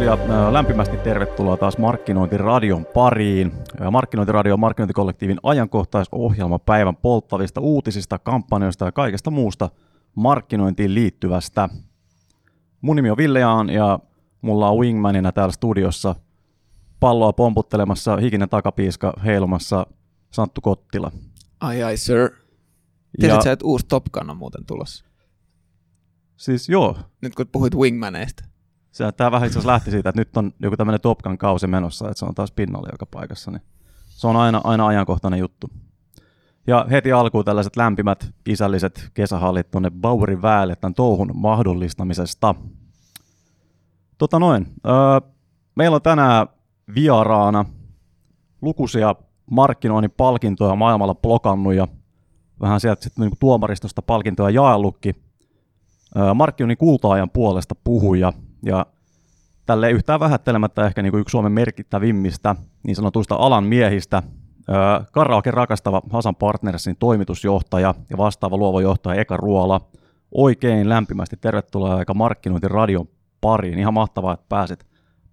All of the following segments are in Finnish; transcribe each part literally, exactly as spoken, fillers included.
Kuulijat, lämpimästi tervetuloa taas Markkinointiradion pariin. Markkinointiradio on Markkinointikollektiivin ajankohtaisohjelma päivän polttavista uutisista, kampanjoista ja kaikesta muusta markkinointiin liittyvästä. Mun nimi on Ville Jaan ja mulla on wingmanina täällä studiossa palloa pomputtelemassa, hikinen takapiiska heilumassa Santtu Kottila. Ai ai, sir. Tiesit sä, että uusi Top Gun on muuten tulossa? Siis joo. Nyt kun puhuit wingmaneista. Tämä vähän itse asiassa lähti siitä, että nyt on joku tämmöinen Top Gun -kausi menossa, että se on taas pinnalla joka paikassa. Niin se on aina, aina ajankohtainen juttu. Ja heti alkuun tällaiset lämpimät isälliset kesähallit tuonne Bauerin väelle tämän touhun mahdollistamisesta. Tota noin. Öö, meillä on tänään vieraana lukuisia markkinoinnin palkintoja maailmalla blokannut ja vähän sieltä sitten niin kuin tuomaristosta palkintoja jaellutkin. Öö, markkinoinnin kulta-ajan puolesta puhuja. Ja tälleen yhtään vähättelemättä ehkä niin kuin yksi Suomen merkittävimmistä niin sanotuista alan miehistä, öö, karaoke rakastava Hasan Partnersin toimitusjohtaja ja vastaava luova johtaja Eka Ruola. Oikein lämpimästi tervetuloa aika Markkinointiradion pariin. Ihan mahtavaa, että pääsit,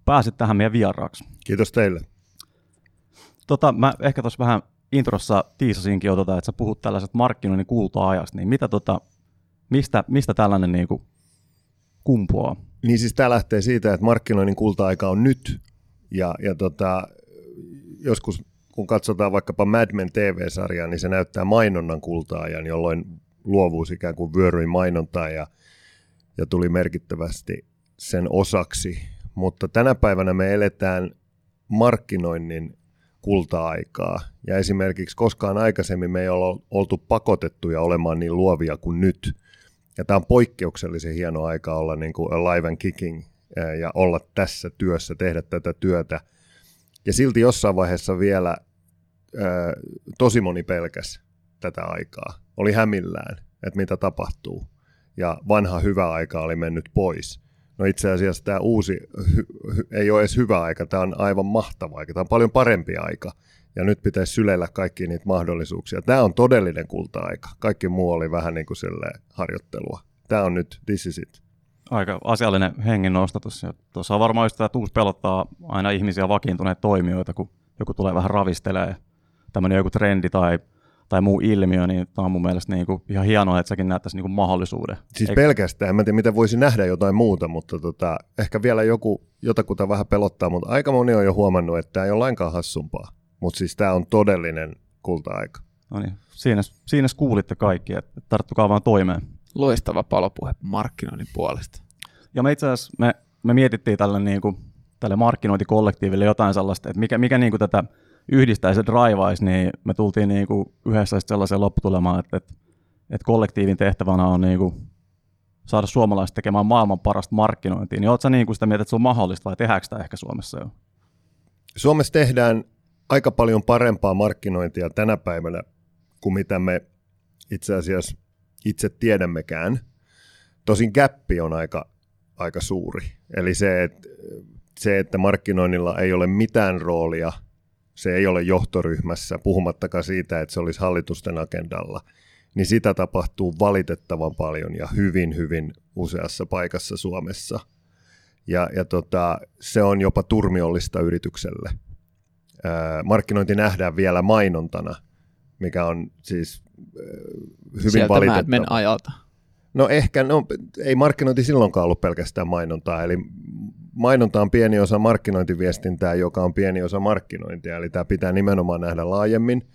pääsit tähän meidän vieraaksi. Kiitos teille. Tota, mä ehkä tuossa vähän introssa tiisasinkin jo, tota, että sä puhut tällaiset markkinoinnin kulta-ajasta. Niin mitä, tota, mistä, mistä tällainen niin kuin kumpuaa? Niin siis tämä lähtee siitä, että markkinoinnin kulta-aika on nyt, ja, ja tota, joskus kun katsotaan vaikkapa Mad Men T V-sarjaa, niin se näyttää mainonnan kulta-ajan, jolloin luovuus ikään kuin vyöryi mainontaan ja, ja tuli merkittävästi sen osaksi. Mutta tänä päivänä me eletään markkinoinnin kulta-aikaa, ja esimerkiksi koskaan aikaisemmin me ei ole oltu pakotettuja olemaan niin luovia kuin nyt. Ja tämä on poikkeuksellisen hieno aika olla niin kuin alive and kicking ja olla tässä työssä, tehdä tätä työtä. Ja silti jossain vaiheessa vielä ää, tosi moni pelkäsi tätä aikaa. Oli hämillään, että mitä tapahtuu. Ja vanha hyvä aika oli mennyt pois. No itse asiassa tämä uusi hy- hy- ei ole edes hyvä aika, tämä on aivan mahtava aika. Tämä on paljon parempi aika. Ja nyt pitäisi syleillä kaikki niitä mahdollisuuksia. Tämä on todellinen kulta-aika. Kaikki muu oli vähän niin kuin silleen harjoittelua. Tämä on nyt, this is it. Aika asiallinen hengennostatus. Tuossa on varmaan just tämä, että uusi pelottaa aina ihmisiä, vakiintuneita toimijoita, kun joku tulee vähän ravistelemaan. Tämmöinen joku trendi tai, tai muu ilmiö, niin tämä on mun mielestä niin kuin ihan hienoa, että säkin näet tässä niin kuin mahdollisuuden. Siis Eikö? pelkästään. Mä en tiedä, miten voisi nähdä jotain muuta, mutta tota, ehkä vielä joku, jotakuta vähän pelottaa. Mutta aika moni on jo huomannut, että tämä ei ole lainkaan hassumpaa. Mutta siis tämä on todellinen kulta-aika. No niin, siinä, siinä kuulitte kaikki, että tarttukaa vaan toimeen. Loistava palopuhe markkinoinnin puolesta. Ja me itse asiassa me, me mietittiin tälle, niin kuin, tälle markkinointikollektiiville jotain sellaista, että mikä, mikä niin kuin tätä yhdistäisi ja draivaisi, niin me tultiin niin kuin yhdessä sellaiseen lopputulemaan, että, että, että kollektiivin tehtävänä on niin kuin saada suomalaiset tekemään maailman parasta markkinointia. Niin oletko sä niin kuin sitä mieltä, että se on mahdollista vai tehdäänkö sitä ehkä Suomessa jo? Suomessa tehdään aika paljon parempaa markkinointia tänä päivänä kuin mitä me itse asiassa itse tiedämmekään. Tosin gäppi on aika, aika suuri. Eli se että, se, että markkinoinnilla ei ole mitään roolia, se ei ole johtoryhmässä, puhumattakaan siitä, että se olisi hallitusten agendalla, niin sitä tapahtuu valitettavan paljon ja hyvin, hyvin useassa paikassa Suomessa. Ja, ja tota, se on jopa turmiollista yritykselle. Markkinointi nähdään vielä mainontana, mikä on siis hyvin Sieltä valitettava. Sieltä Mad Men ajalta. No ehkä, no, ei markkinointi silloinkaan ollut pelkästään mainontaa, eli mainonta on pieni osa markkinointiviestintää, joka on pieni osa markkinointia, eli tämä pitää nimenomaan nähdä laajemmin.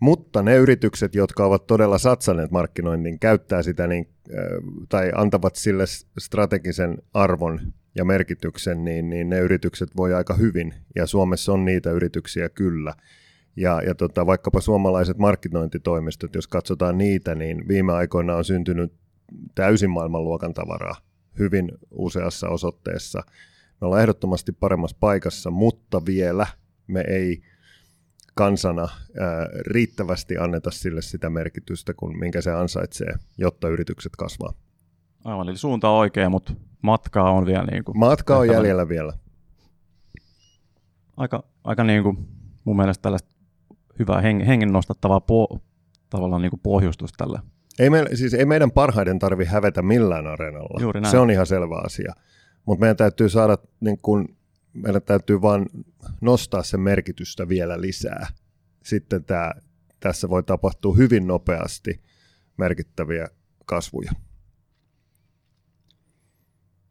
Mutta ne yritykset, jotka ovat todella satsanneet markkinointiin, käyttää sitä niin, tai antavat sille strategisen arvon ja merkityksen, niin, niin ne yritykset voi aika hyvin, ja Suomessa on niitä yrityksiä kyllä. Ja, ja tota, vaikkapa suomalaiset markkinointitoimistot, jos katsotaan niitä, niin viime aikoina on syntynyt täysin maailmanluokan tavaraa hyvin useassa osoitteessa. Me ollaan ehdottomasti paremmassa paikassa, mutta vielä me ei kansana ää, riittävästi anneta sille sitä merkitystä, kun, minkä se ansaitsee, jotta yritykset kasvaa. Aivan, eli suunta on oikea, mutta matkaa on vielä niin kuin Matka on tehtävä. jäljellä vielä. Aika, aika niin kuin mun mielestä tällaista hyvää heng, hengen nostattavaa po, tavallaan niin kuin pohjustus tällä. Ei, me, siis ei meidän parhaiden tarvitse hävetä millään areenalla. Se on ihan selvä asia. Mutta meidän täytyy saada, niin kun, meidän täytyy vaan nostaa sen merkitystä vielä lisää. Sitten tää, tässä voi tapahtua hyvin nopeasti merkittäviä kasvuja.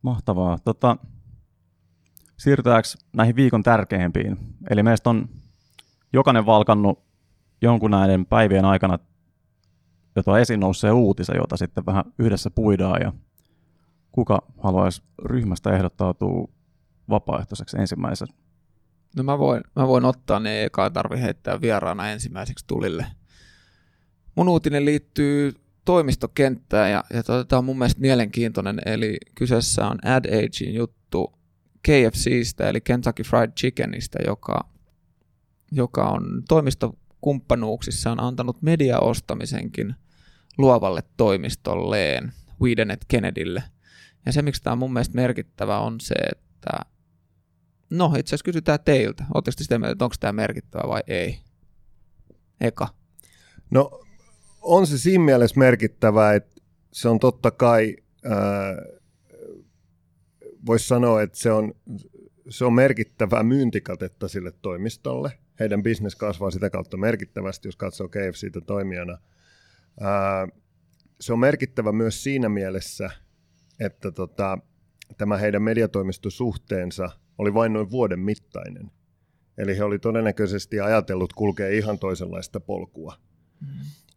Mahtavaa. Tota, siirrytäänkö näihin viikon tärkeimpiin? Eli meistä on jokainen valkannut jonkun näiden päivien aikana jotain esiin nousseen uutisen, jota sitten vähän yhdessä puidaan. Ja kuka haluaisi ryhmästä ehdottautua vapaaehtoiseksi ensimmäisenä? No mä voin, mä voin ottaa ne ekaa tarvi heittää vieraana ensimmäiseksi tulille. Mun uutinen liittyy toimistokenttään ja, ja tämä on mun mielestä mielenkiintoinen. Eli kyseessä on Ad Agein juttu K F C:stä eli Kentucky Fried Chickenistä, joka, joka on toimistokumppanuuksissaan antanut mediaostamisenkin luovalle toimistolleen Wieden plus Kennedylle. Ja se, miksi tämä on mun mielestä merkittävä, on se, että no itse asiassa kysytään teiltä. Oletteko te sitä mieltä, että onko tämä merkittävä vai ei? Eka. No on se siinä mielessä merkittävää, että se on totta kai, voisi sanoa, että se on, se on merkittävää myyntikatetta sille toimistolle. Heidän business kasvaa sitä kautta merkittävästi, jos katsoo K F C:tä toimijana. Ää, se on merkittävä myös siinä mielessä, että tota, tämä heidän mediatoimistosuhteensa oli vain noin vuoden mittainen. Eli he oli todennäköisesti ajatellut kulkea ihan toisenlaista polkua. Mm.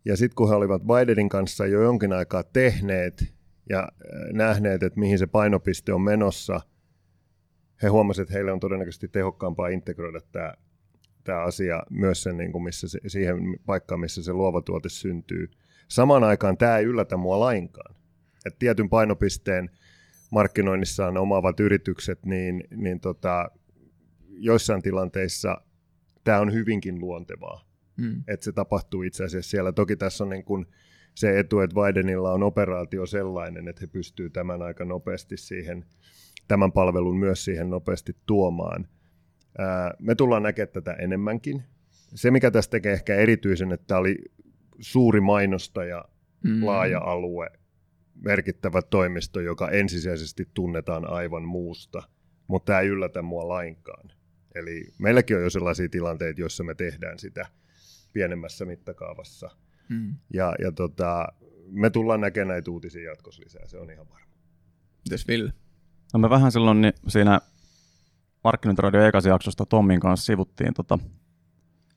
Ja sitten kun he olivat Bidenin kanssa jo jonkin aikaa tehneet ja nähneet, että mihin se painopiste on menossa, he huomasivat, että heille on todennäköisesti tehokkaampaa integroida tämä, tämä asia myös sen, niin kuin missä se, siihen paikkaan, missä se luova tuote syntyy. Samaan aikaan tämä ei yllätä mua lainkaan. Et tietyn painopisteen markkinoinnissaan omaavat yritykset, niin, niin tota, joissain tilanteissa tämä on hyvinkin luontevaa. Mm. Että se tapahtuu itse asiassa siellä. Toki tässä on niin kun se etu, että Bidenilla on operaatio sellainen, että he pystyvät tämän aika nopeasti siihen, tämän palvelun myös siihen nopeasti tuomaan. Ää, me tullaan näkemään tätä enemmänkin. Se, mikä tässä tekee ehkä erityisen, että tämä oli suuri mainostaja, mm. laaja alue, merkittävä toimisto, joka ensisijaisesti tunnetaan aivan muusta, mutta tämä ei yllätä mua lainkaan. Eli meilläkin on jo sellaisia tilanteita, joissa me tehdään sitä pienemmässä mittakaavassa. Mm. Ja, ja tota, me tullaan näkemään näitä uutisia jatkossa lisää, se on ihan varma. Mites Ville? No me vähän silloin niin siinä Markkinointiradion ekasi jaksosta Tommin kanssa sivuttiin tota,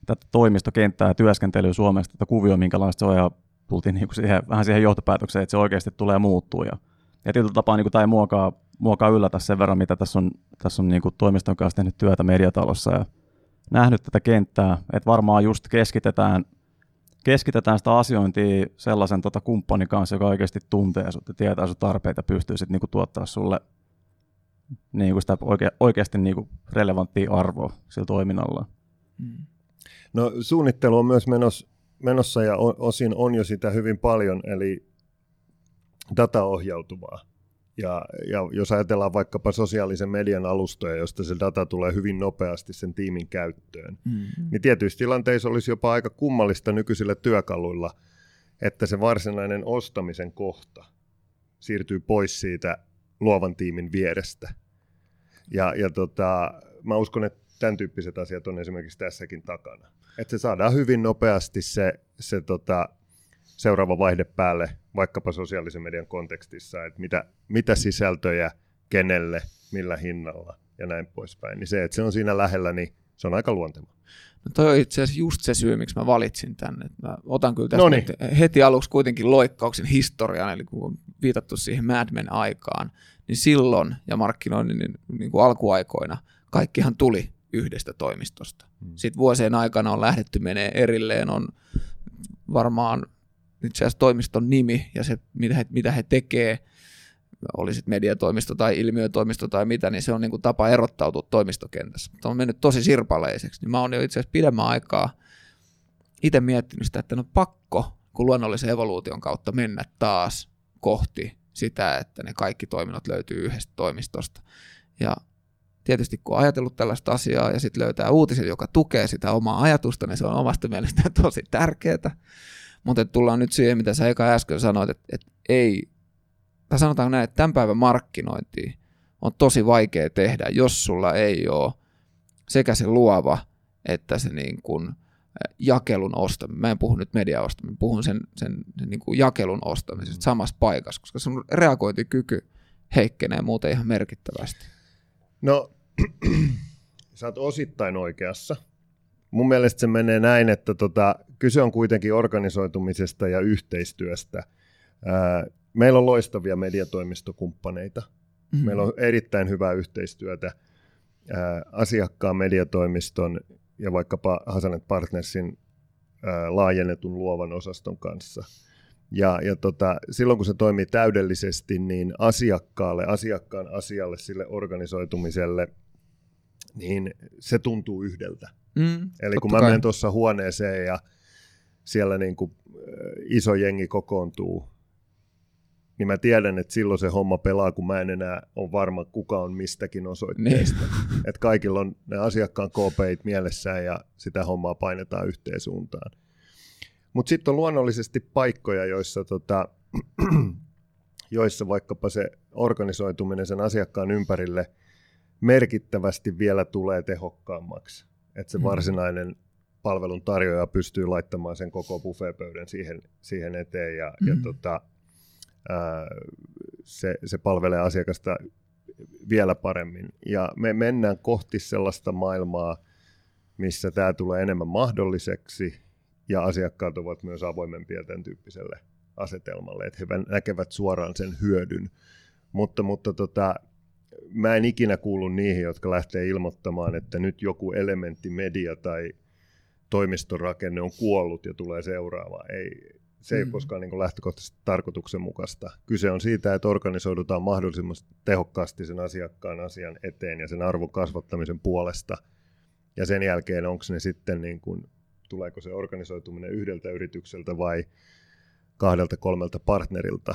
tätä toimistokenttää ja työskentelyä Suomessa, tätä kuvioa, minkälaista se on, ja tultiin niin kuin siihen, vähän siihen johtopäätökseen, että se oikeasti tulee muuttua. Ja, ja tietyllä tapaa niin kuin tämä ei muokaa, muokaa yllätä sen verran, mitä tässä on, tässä on niin kuin toimiston kanssa tehnyt työtä mediatalossa ja nähnyt tätä kenttää, että varmaan just keskitetään, keskitetään sitä asiointia sellaisen tota, kumppanin kanssa, joka oikeasti tuntee sut ja tietää sun tarpeita, pystyy sitten niin kuin tuottaa sulle niin kuin sitä oike, oikeasti niin kuin relevanttia arvoa sillä toiminnalla. No suunnittelu on myös menossa menossa ja osin on jo sitä hyvin paljon, eli dataohjautuvaa. Ja, ja jos ajatellaan vaikkapa sosiaalisen median alustoja, josta se data tulee hyvin nopeasti sen tiimin käyttöön, mm-hmm. niin tietyissä tilanteissa olisi jopa aika kummallista nykyisillä työkaluilla, että se varsinainen ostamisen kohta siirtyy pois siitä luovan tiimin vierestä. Ja, ja tota, mä uskon, että tämän tyyppiset asiat on esimerkiksi tässäkin takana. Että se saadaan hyvin nopeasti se, se tota, seuraava vaihde päälle, vaikkapa sosiaalisen median kontekstissa, että mitä, mitä sisältöjä, kenelle, millä hinnalla ja näin poispäin. Niin se, että se on siinä lähellä, niin se on aika luontevaa. No toi on itse asiassa just se syy, miksi mä valitsin tänne. Mä otan kyllä tästä nyt heti aluksi kuitenkin loikkauksen historiaan, eli kun on viitattu siihen Mad Men -aikaan, niin silloin ja markkinoinnin niin, niin kuin alkuaikoina kaikkihan tuli yhdestä toimistosta. Hmm. Sitten vuosien aikana on lähdetty menee erilleen, on varmaan itse asiassa toimiston nimi ja se, mitä he, mitä he tekee, oli sitten mediatoimisto tai ilmiötoimisto tai mitä, niin se on niin kuin tapa erottautua toimistokentässä. Mutta on mennyt tosi sirpaleiseksi, niin mä oon jo itse asiassa pidemmän aikaa itse miettinyt sitä, että no pakko, kun luonnollisen evoluution kautta mennä taas kohti sitä, että ne kaikki toiminnot löytyy yhdestä toimistosta. Ja tietysti kun on ajatellut tällaista asiaa ja sitten löytää uutisen, joka tukee sitä omaa ajatusta, niin se on omasta mielestään tosi tärkeää. Mutta tullaan nyt siihen, mitä sä eka äsken sanoit, että, että ei, tai sanotaan näin, että tämän päivän markkinointi on tosi vaikea tehdä, jos sulla ei ole sekä se luova että se niin kuin jakelun ostaminen. Mä en puhu nyt median ostaminen, puhun sen, sen, sen niin kuin jakelun ostamisesta samassa paikassa, koska sun reagointikyky heikkenee muuten ihan merkittävästi. No, sä oot osittain oikeassa. Mun mielestä se menee näin, että tota, kyse on kuitenkin organisoitumisesta ja yhteistyöstä. Ää, meillä on loistavia mediatoimistokumppaneita. Mm-hmm. Meillä on erittäin hyvää yhteistyötä ää, asiakkaan, mediatoimiston ja vaikkapa Hasan and Partnersin ää, laajennetun luovan osaston kanssa. Ja, ja tota, silloin kun se toimii täydellisesti, niin asiakkaalle, asiakkaan asialle, sille organisoitumiselle, niin se tuntuu yhdeltä. Mm, Eli kun mä menen tuossa huoneeseen ja siellä niin kuin iso jengi kokoontuu, niin mä tiedän, että silloin se homma pelaa, kun mä en enää ole varma, kuka on mistäkin osoitteesta. Niin. Että kaikilla on ne asiakkaan K P I:t mielessään ja sitä hommaa painetaan yhteen suuntaan. Mutta sitten on luonnollisesti paikkoja, joissa, tota, joissa vaikkapa se organisoituminen sen asiakkaan ympärille merkittävästi vielä tulee tehokkaammaksi. Että se varsinainen palvelun tarjoaja pystyy laittamaan sen koko buffetpöydän siihen, siihen eteen ja, mm-hmm. ja tota, ää, se, se palvelee asiakasta vielä paremmin. Ja me mennään kohti sellaista maailmaa, missä tämä tulee enemmän mahdolliseksi ja asiakkaat ovat myös avoimempia tämän tyyppiselle asetelmalle, että he näkevät suoraan sen hyödyn. Mutta, mutta tota, mä en ikinä kuulu niihin, jotka lähtee ilmoittamaan, että nyt joku elementti, media tai toimistorakenne on kuollut ja tulee seuraava. Ei, se ei mm-hmm. koskaan niin kuin lähtökohtaisesti tarkoituksenmukaista. Kyse on siitä, että organisoidutaan mahdollisimman tehokkaasti sen asiakkaan asian eteen ja sen arvon kasvattamisen puolesta. Ja sen jälkeen onko ne sitten, niin kuin, tuleeko se organisoituminen yhdeltä yritykseltä vai kahdelta kolmelta partnerilta,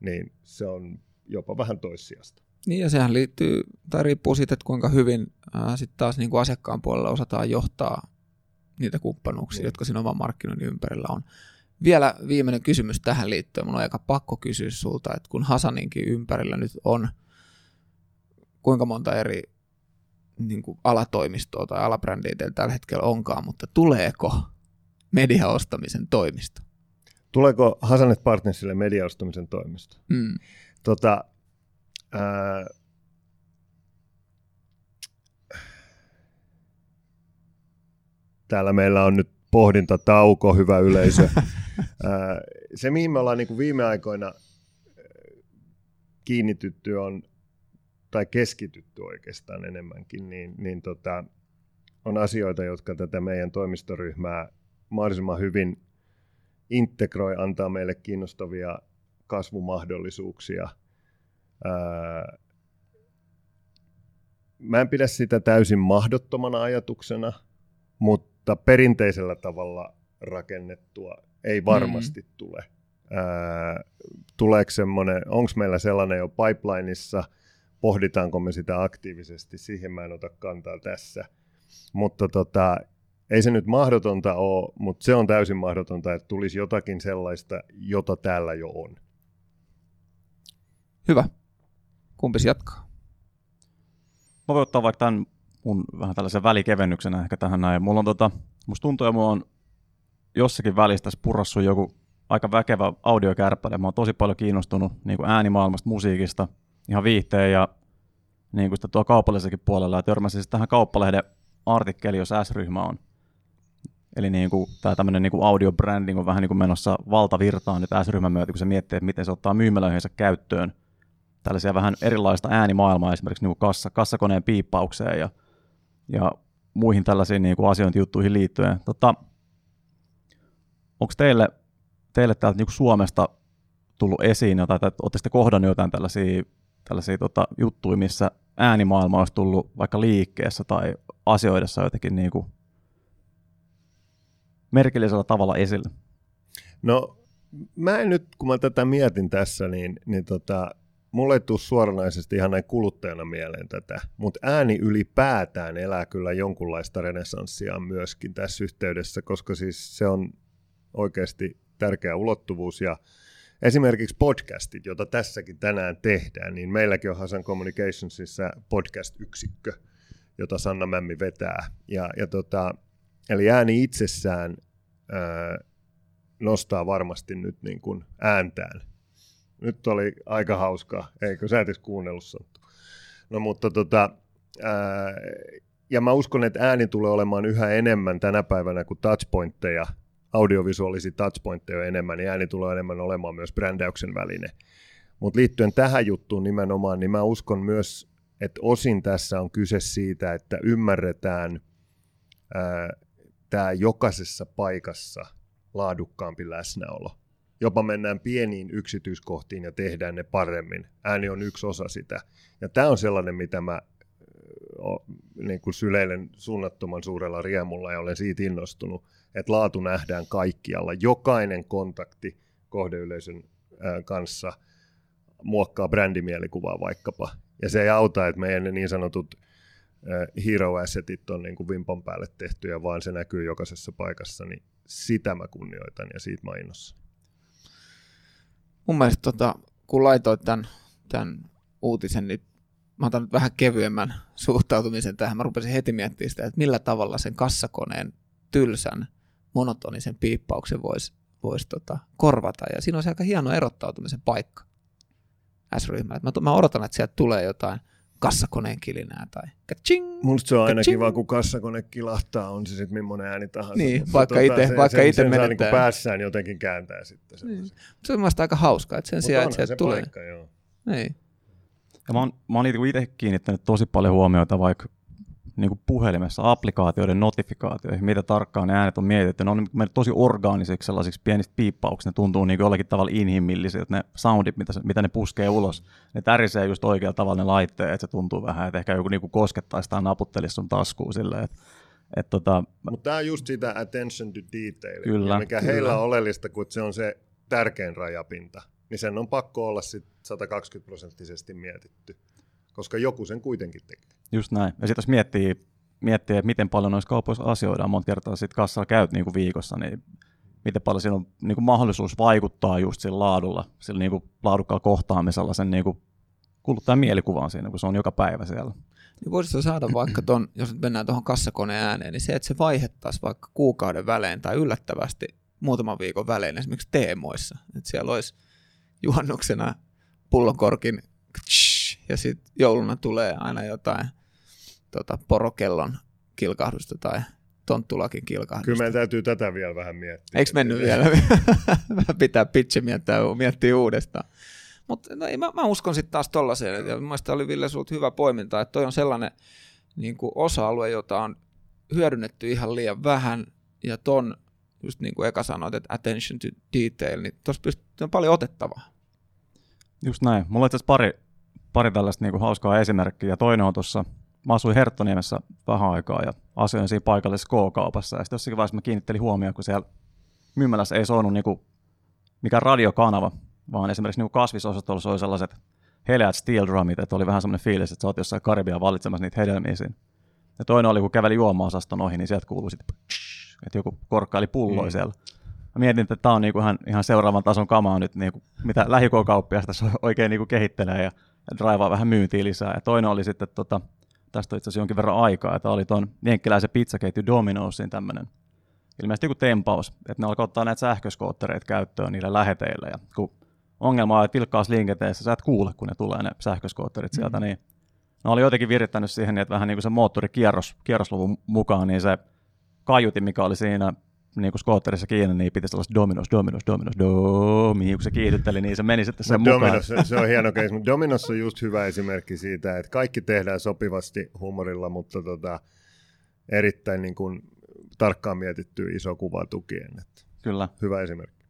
niin se on jopa vähän toissijasta. Niin ja sehän liittyy, tai riippuu siitä, että kuinka hyvin ää, sit taas niin kuin asiakkaan puolella osataan johtaa niitä kumppanuuksia, niin. jotka siinä oman markkinoinnin ympärillä on. Vielä viimeinen kysymys tähän liittyen. Mun on aika pakko kysyä sulta, että kun Hasaninkin ympärillä nyt on kuinka monta eri niin kuin alatoimistoa tai alabrändiä teillä tällä hetkellä onkaan, mutta tuleeko mediaostamisen toimisto? Tuleeko Hasan and Partnersille mediaostamisen toimisto? Mm. Tota... Äh, täällä meillä on nyt pohdintatauko, hyvä yleisö. äh, se, mihin me ollaan niin kuin viime aikoina kiinnitytty on, tai keskitytty oikeastaan enemmänkin, niin, niin tota, on asioita, jotka tätä meidän toimistoryhmää mahdollisimman hyvin integroi, antaa meille kiinnostavia kasvumahdollisuuksia. Öö, mä en pidä sitä täysin mahdottomana ajatuksena, mutta perinteisellä tavalla rakennettua ei varmasti mm-hmm. tule. Öö, tuleeko semmoinen, onko meillä sellainen jo pipelineissa, pohditaanko me sitä aktiivisesti, siihen mä en ota kantaa tässä. Mutta tota, ei se nyt mahdotonta ole, mutta se on täysin mahdotonta, että tulisi jotakin sellaista, jota täällä jo on. Hyvä. Kumpis jatkaa? Mä voin ottaa vaikka tämän mun vähän tällaisen välikevennyksenä ehkä tähän näin. Mulla on tota, musta tuntuu, että mulla on jossakin välissä tässä purrassu joku aika väkevä audiokärpäle. Mä oon tosi paljon kiinnostunut niin kuin äänimaailmasta, musiikista, ihan viihteen ja niin kuin sitä tuo kaupallisellakin puolella. Ja törmäsin siis tähän Kauppalehden artikkeliin, jos S-ryhmä on. Eli niin kuin tää tämmönen niin kuin audiobränding on vähän niin kuin menossa valtavirtaan nyt S-ryhmän myötä, kun se miettii, että miten se ottaa myymälöihinsä käyttöön. Tällaisia vähän erilaista äänimaailmaa esimerkiksi niin kuin kassa, kassakoneen piippaukseen ja, ja muihin tällaisiin niin kuin asiointijuttuihin liittyen. Tota, onko teille, teille täältä niin kuin Suomesta tullut esiin jotain, tai olette sitten kohdannut jotain tällaisia, tällaisia tota, juttuja, missä äänimaailma olisi tullut vaikka liikkeessä tai asioidessa jotenkin niin kuin merkillisellä tavalla esille? No mä en nyt, kun mä tätä mietin tässä, niin, niin tota... Mulle ei tule suoranaisesti ihan näin kuluttajana mieleen tätä, mutta ääni ylipäätään elää kyllä jonkunlaista renessanssia myöskin tässä yhteydessä, koska siis se on oikeasti tärkeä ulottuvuus ja Esimerkiksi podcastit, jota tässäkin tänään tehdään, niin meilläkin on Hasan Communicationsissa podcast-yksikkö, jota Sanna Mämmi vetää. Ja, ja tota, eli ääni itsessään ää, nostaa varmasti nyt niin kuin ääntään. Nyt oli aika hauskaa, eikö sä et edes kuunnellut Santtu. No mutta tota, ää, ja mä uskon, että ääni tulee olemaan yhä enemmän tänä päivänä kuin touchpointteja, audiovisuaalisia touchpointteja enemmän, niin ääni tulee enemmän olemaan myös brändäyksen väline. Mutta liittyen tähän juttuun nimenomaan, niin mä uskon myös, että osin tässä on kyse siitä, että ymmärretään tämä jokaisessa paikassa laadukkaampi läsnäolo. Jopa mennään pieniin yksityiskohtiin ja tehdään ne paremmin. Ääni on yksi osa sitä. Ja tämä on sellainen, mitä mä niin kuin syleilen suunnattoman suurella riemulla ja olen siitä innostunut, että laatu nähdään kaikkialla. Jokainen kontakti kohdeyleisön kanssa muokkaa brändimielikuvaa vaikkapa. Ja se ei auta, että meidän niin sanotut hero assetit on niin kuin vimpan päälle tehtyjä, vaan se näkyy jokaisessa paikassa. Niin sitä mä kunnioitan ja siitä mä oon innossa. Mun mielestä tota, kun laitoit tämän, tämän uutisen, niin mä otan nyt vähän kevyemmän suhtautumisen tähän. Mä rupesin heti miettimään sitä, että millä tavalla sen kassakoneen tylsän, monotonisen piippauksen voisi vois tota, korvata. Ja siinä on se aika hieno erottautumisen paikka S-ryhmällä. Mä, mä odotan, että sieltä tulee jotain kassakoneen kilinää tai ka-ching. Musta se on aina kiva, kun kassakone kilahtaa, on se sitten millainen ääni tahansa. Niin, mutta vaikka tuota, itse menettää. Sen, sen saa niin kuin päässään jotenkin kääntää sitten. Niin. Se on mielestäni aika hauskaa, että sen mutta sijaan, että sieltä se tulee. Paikka, joo. Niin. Ja mä oon, mä oon itse kiinnittänyt tosi paljon huomiota vaikka niin puhelimessa applikaatioiden notifikaatioihin, mitä tarkkaan ne äänet on mietitty. Ne on mennyt tosi orgaanisiksi sellaisiksi pienistä piippauksista. Ne tuntuu niin jollakin tavalla inhimillisiltä, ne soundit, mitä, mitä ne puskee ulos. Ne tärisee just oikealla tavalla ne laitteet, että se tuntuu vähän, että ehkä joku niin koskettaisi tai naputtelisi sun taskuun silleen. Että, että tota... Mutta tämä on just sitä attention to detail, kyllä, mikä kyllä. Heillä on oleellista, kun se on se tärkein rajapinta. Niin sen on pakko olla sit sata kaksikymmentä prosenttisesti mietitty, koska joku sen kuitenkin tekee. Just näin. Ja sitten jos miettii, miettii, että miten paljon noissa kaupoissa asioidaan, monta kertaa sitten kassalla käyt niin kuin viikossa, niin miten paljon siinä on niin kuin mahdollisuus vaikuttaa just sillä laadulla, sillä niin kuin laadukkaalla kohtaamisella, sen niin kuin kuluttajan mielikuvaan siinä, kun se on joka päivä siellä. Niin voisitko saada vaikka ton, jos nyt mennään tuohon kassakoneen ääneen, niin se, että se vaihettaisiin vaikka kuukauden välein tai yllättävästi muutaman viikon välein esimerkiksi teemoissa, että siellä olisi juhannuksena pullokorkin ja sitten jouluna tulee aina jotain tota, porokellon kilkahdusta tai tonttulakin kilkahdusta. Kyllä meidän täytyy tätä vielä vähän miettiä. Eikö mennyt vielä? Pitää pitche miettää, miettiä uudestaan. Mutta no, mä, mä uskon sitten taas tollaiseen. Ja mielestäni oli Ville sulta hyvä poiminta, että toi on sellainen niin kuin osa-alue, jota on hyödynnetty ihan liian vähän ja ton just niin kuin Eka sanoit, että attention to detail, niin tuossa pystyy, on paljon otettavaa. Just näin. Mulla on itse asiassa pari, pari tällaista niin kuin hauskaa esimerkkiä. Ja toinen on tuossa, mä asuin Herttoniemessä vähän aikaa ja asuin siinä paikallisessa K-kaupassa. Ja sitten jossakin vaiheessa mä kiinnittelin huomioon, kun siellä myymälässä ei soinut niin kuin mikään radiokanava, vaan esimerkiksi niin kuin kasvisosastolla soi sellaiset heleät steel drumit, että oli vähän semmoinen fiilis, että sä oot jossain Karibiaan valitsemassa niitä hedelmiä siinä. Ja toinen oli, kun käveli juoma-osaston ohi, niin sieltä kuului sitten että joku korkkaili pulloja mm. siellä. Mä mietin, että tämä on niinku ihan, ihan seuraavan tason kamaa nyt, niinku, mitä lähikokauppia tässä oikein niinku kehittelee ja, ja draivaa vähän myyntiä lisää. Ja toinen oli sitten, tota, tästä on itse asiassa jonkin verran aikaa, että oli tuon jenkkiläisen pizzaketju Dominosin tämmöinen ilmeisesti joku tempaus, että ne alkoi ottaa näitä sähköskoottereita käyttöön niillä läheteillä. Ja kun ongelma on, että vilkkaassa liikenteessä sä et kuule, kun ne tulee ne sähköskootterit mm. sieltä, niin ne oli jotenkin virittänyt siihen, niin, että vähän niin kuin se moottorikierros, kierrosluvun mukaan, niin se kaiutin, mikä oli siinä niin kuin skootterissa kiinni, niin piti sellaista dominos, dominos, dominos, domi, kun se kiihdytteli, niin se meni sitten sen mukaan. Dominos, se on hieno case, mutta Dominos on just hyvä esimerkki siitä, että kaikki tehdään sopivasti humorilla, mutta tota, erittäin niin kuin, tarkkaan mietittyä iso kuva tukien. Että kyllä. Hyvä esimerkki.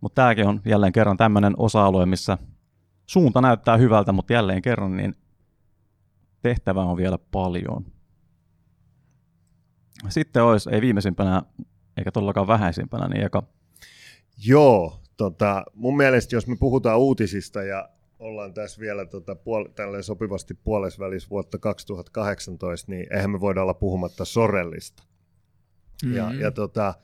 Mutta tämäkin on jälleen kerran tämmöinen osa-alue, missä suunta näyttää hyvältä, mutta jälleen kerran niin tehtävää on vielä paljon. Sitten olisi, ei viimeisimpänä, eikä todellakaan vähäisimpänä, niin eka. Joo, tota, mun mielestä jos me puhutaan uutisista ja ollaan tässä vielä tota, puol- tälleen sopivasti puolesvälis vuotta kaksituhattakahdeksantoista, niin eihän me voida olla puhumatta Sorrellista. Mm-hmm. Ja, ja tota,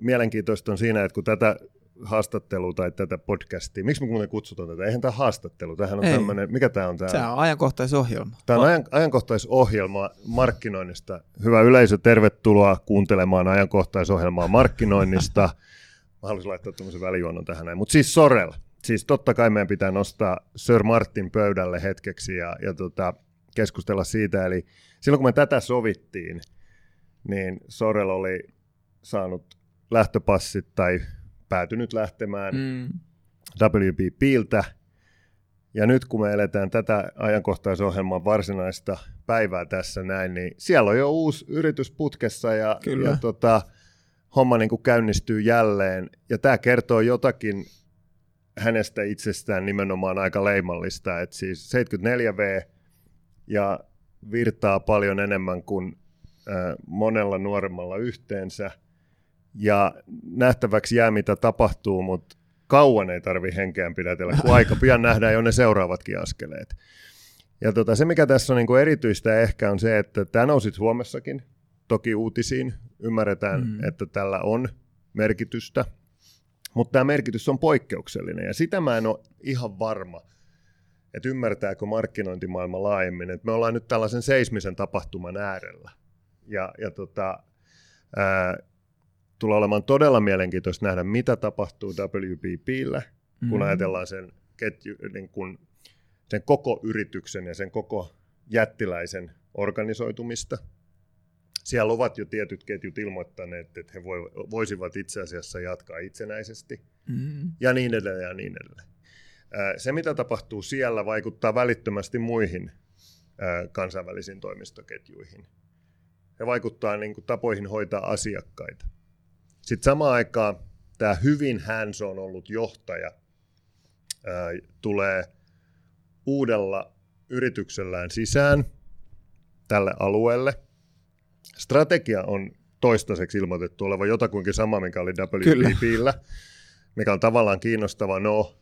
mielenkiintoista on siinä, että kun tätä haastattelua tai tätä podcastia. Miksi me muuten kutsutaan tätä? Eihän tämä haastattelu. Tämähän on tämmöinen, mikä tämä on? Tämä? Tämä on ajankohtaisohjelma. Tämä on ajan, ajankohtaisohjelma markkinoinnista. Hyvä yleisö, tervetuloa kuuntelemaan ajankohtaisohjelmaa markkinoinnista. Mä haluaisin laittaa tämmöisen välijuonnon tähän näin. Mutta siis Sorrell. Siis totta kai meidän pitää nostaa Sir Martin pöydälle hetkeksi ja, ja tota, keskustella siitä. Eli silloin kun me tätä sovittiin, niin Sorrell oli saanut lähtöpassit tai päätynyt lähtemään mm. W P P:ltä. Ja nyt kun me eletään tätä ajankohtaisohjelman varsinaista päivää tässä näin, niin siellä on jo uusi yritys putkessa ja, ja tota, homma niin kuin käynnistyy jälleen. Ja tämä kertoo jotakin hänestä itsestään nimenomaan aika leimallista. Et siis seitsemänkymmentäneljä vuotta ja virtaa paljon enemmän kuin äh, monella nuoremmalla yhteensä. Ja nähtäväksi jää, mitä tapahtuu, mutta kauan ei tarvitse henkeään pidätellä, kun aika pian nähdään jo ne seuraavatkin askeleet. Ja tota, se, mikä tässä on niinku erityistä ehkä, on se, että tämä nousi Suomessakin toki uutisiin. Ymmärretään, mm. että tällä on merkitystä, mutta tämä merkitys on poikkeuksellinen. Ja sitä mä en ole ihan varma, että ymmärtääkö markkinointimaailma laajemmin. Et me ollaan nyt tällaisen seismisen tapahtuman äärellä. Ja, ja tota... Ää, Tulee olemaan todella mielenkiintoista nähdä, mitä tapahtuu W P P:llä, kun mm-hmm. ajatellaan sen, ketju, niin kun, sen koko yrityksen ja sen koko jättiläisen organisoitumista. Siellä ovat jo tietyt ketjut ilmoittaneet, että he voisivat itse asiassa jatkaa itsenäisesti mm-hmm. ja niin edelleen ja niin edelleen. Se, mitä tapahtuu siellä, vaikuttaa välittömästi muihin kansainvälisiin toimistoketjuihin. Se vaikuttaa niin kuin tapoihin hoitaa asiakkaita. Sitten samaan aikaan tämä hyvin hands-on ollut johtaja ää, tulee uudella yrityksellään sisään tälle alueelle. Strategia on toistaiseksi ilmoitettu oleva jotakuinkin sama, mikä oli W P P:llä, mikä on tavallaan kiinnostava. No,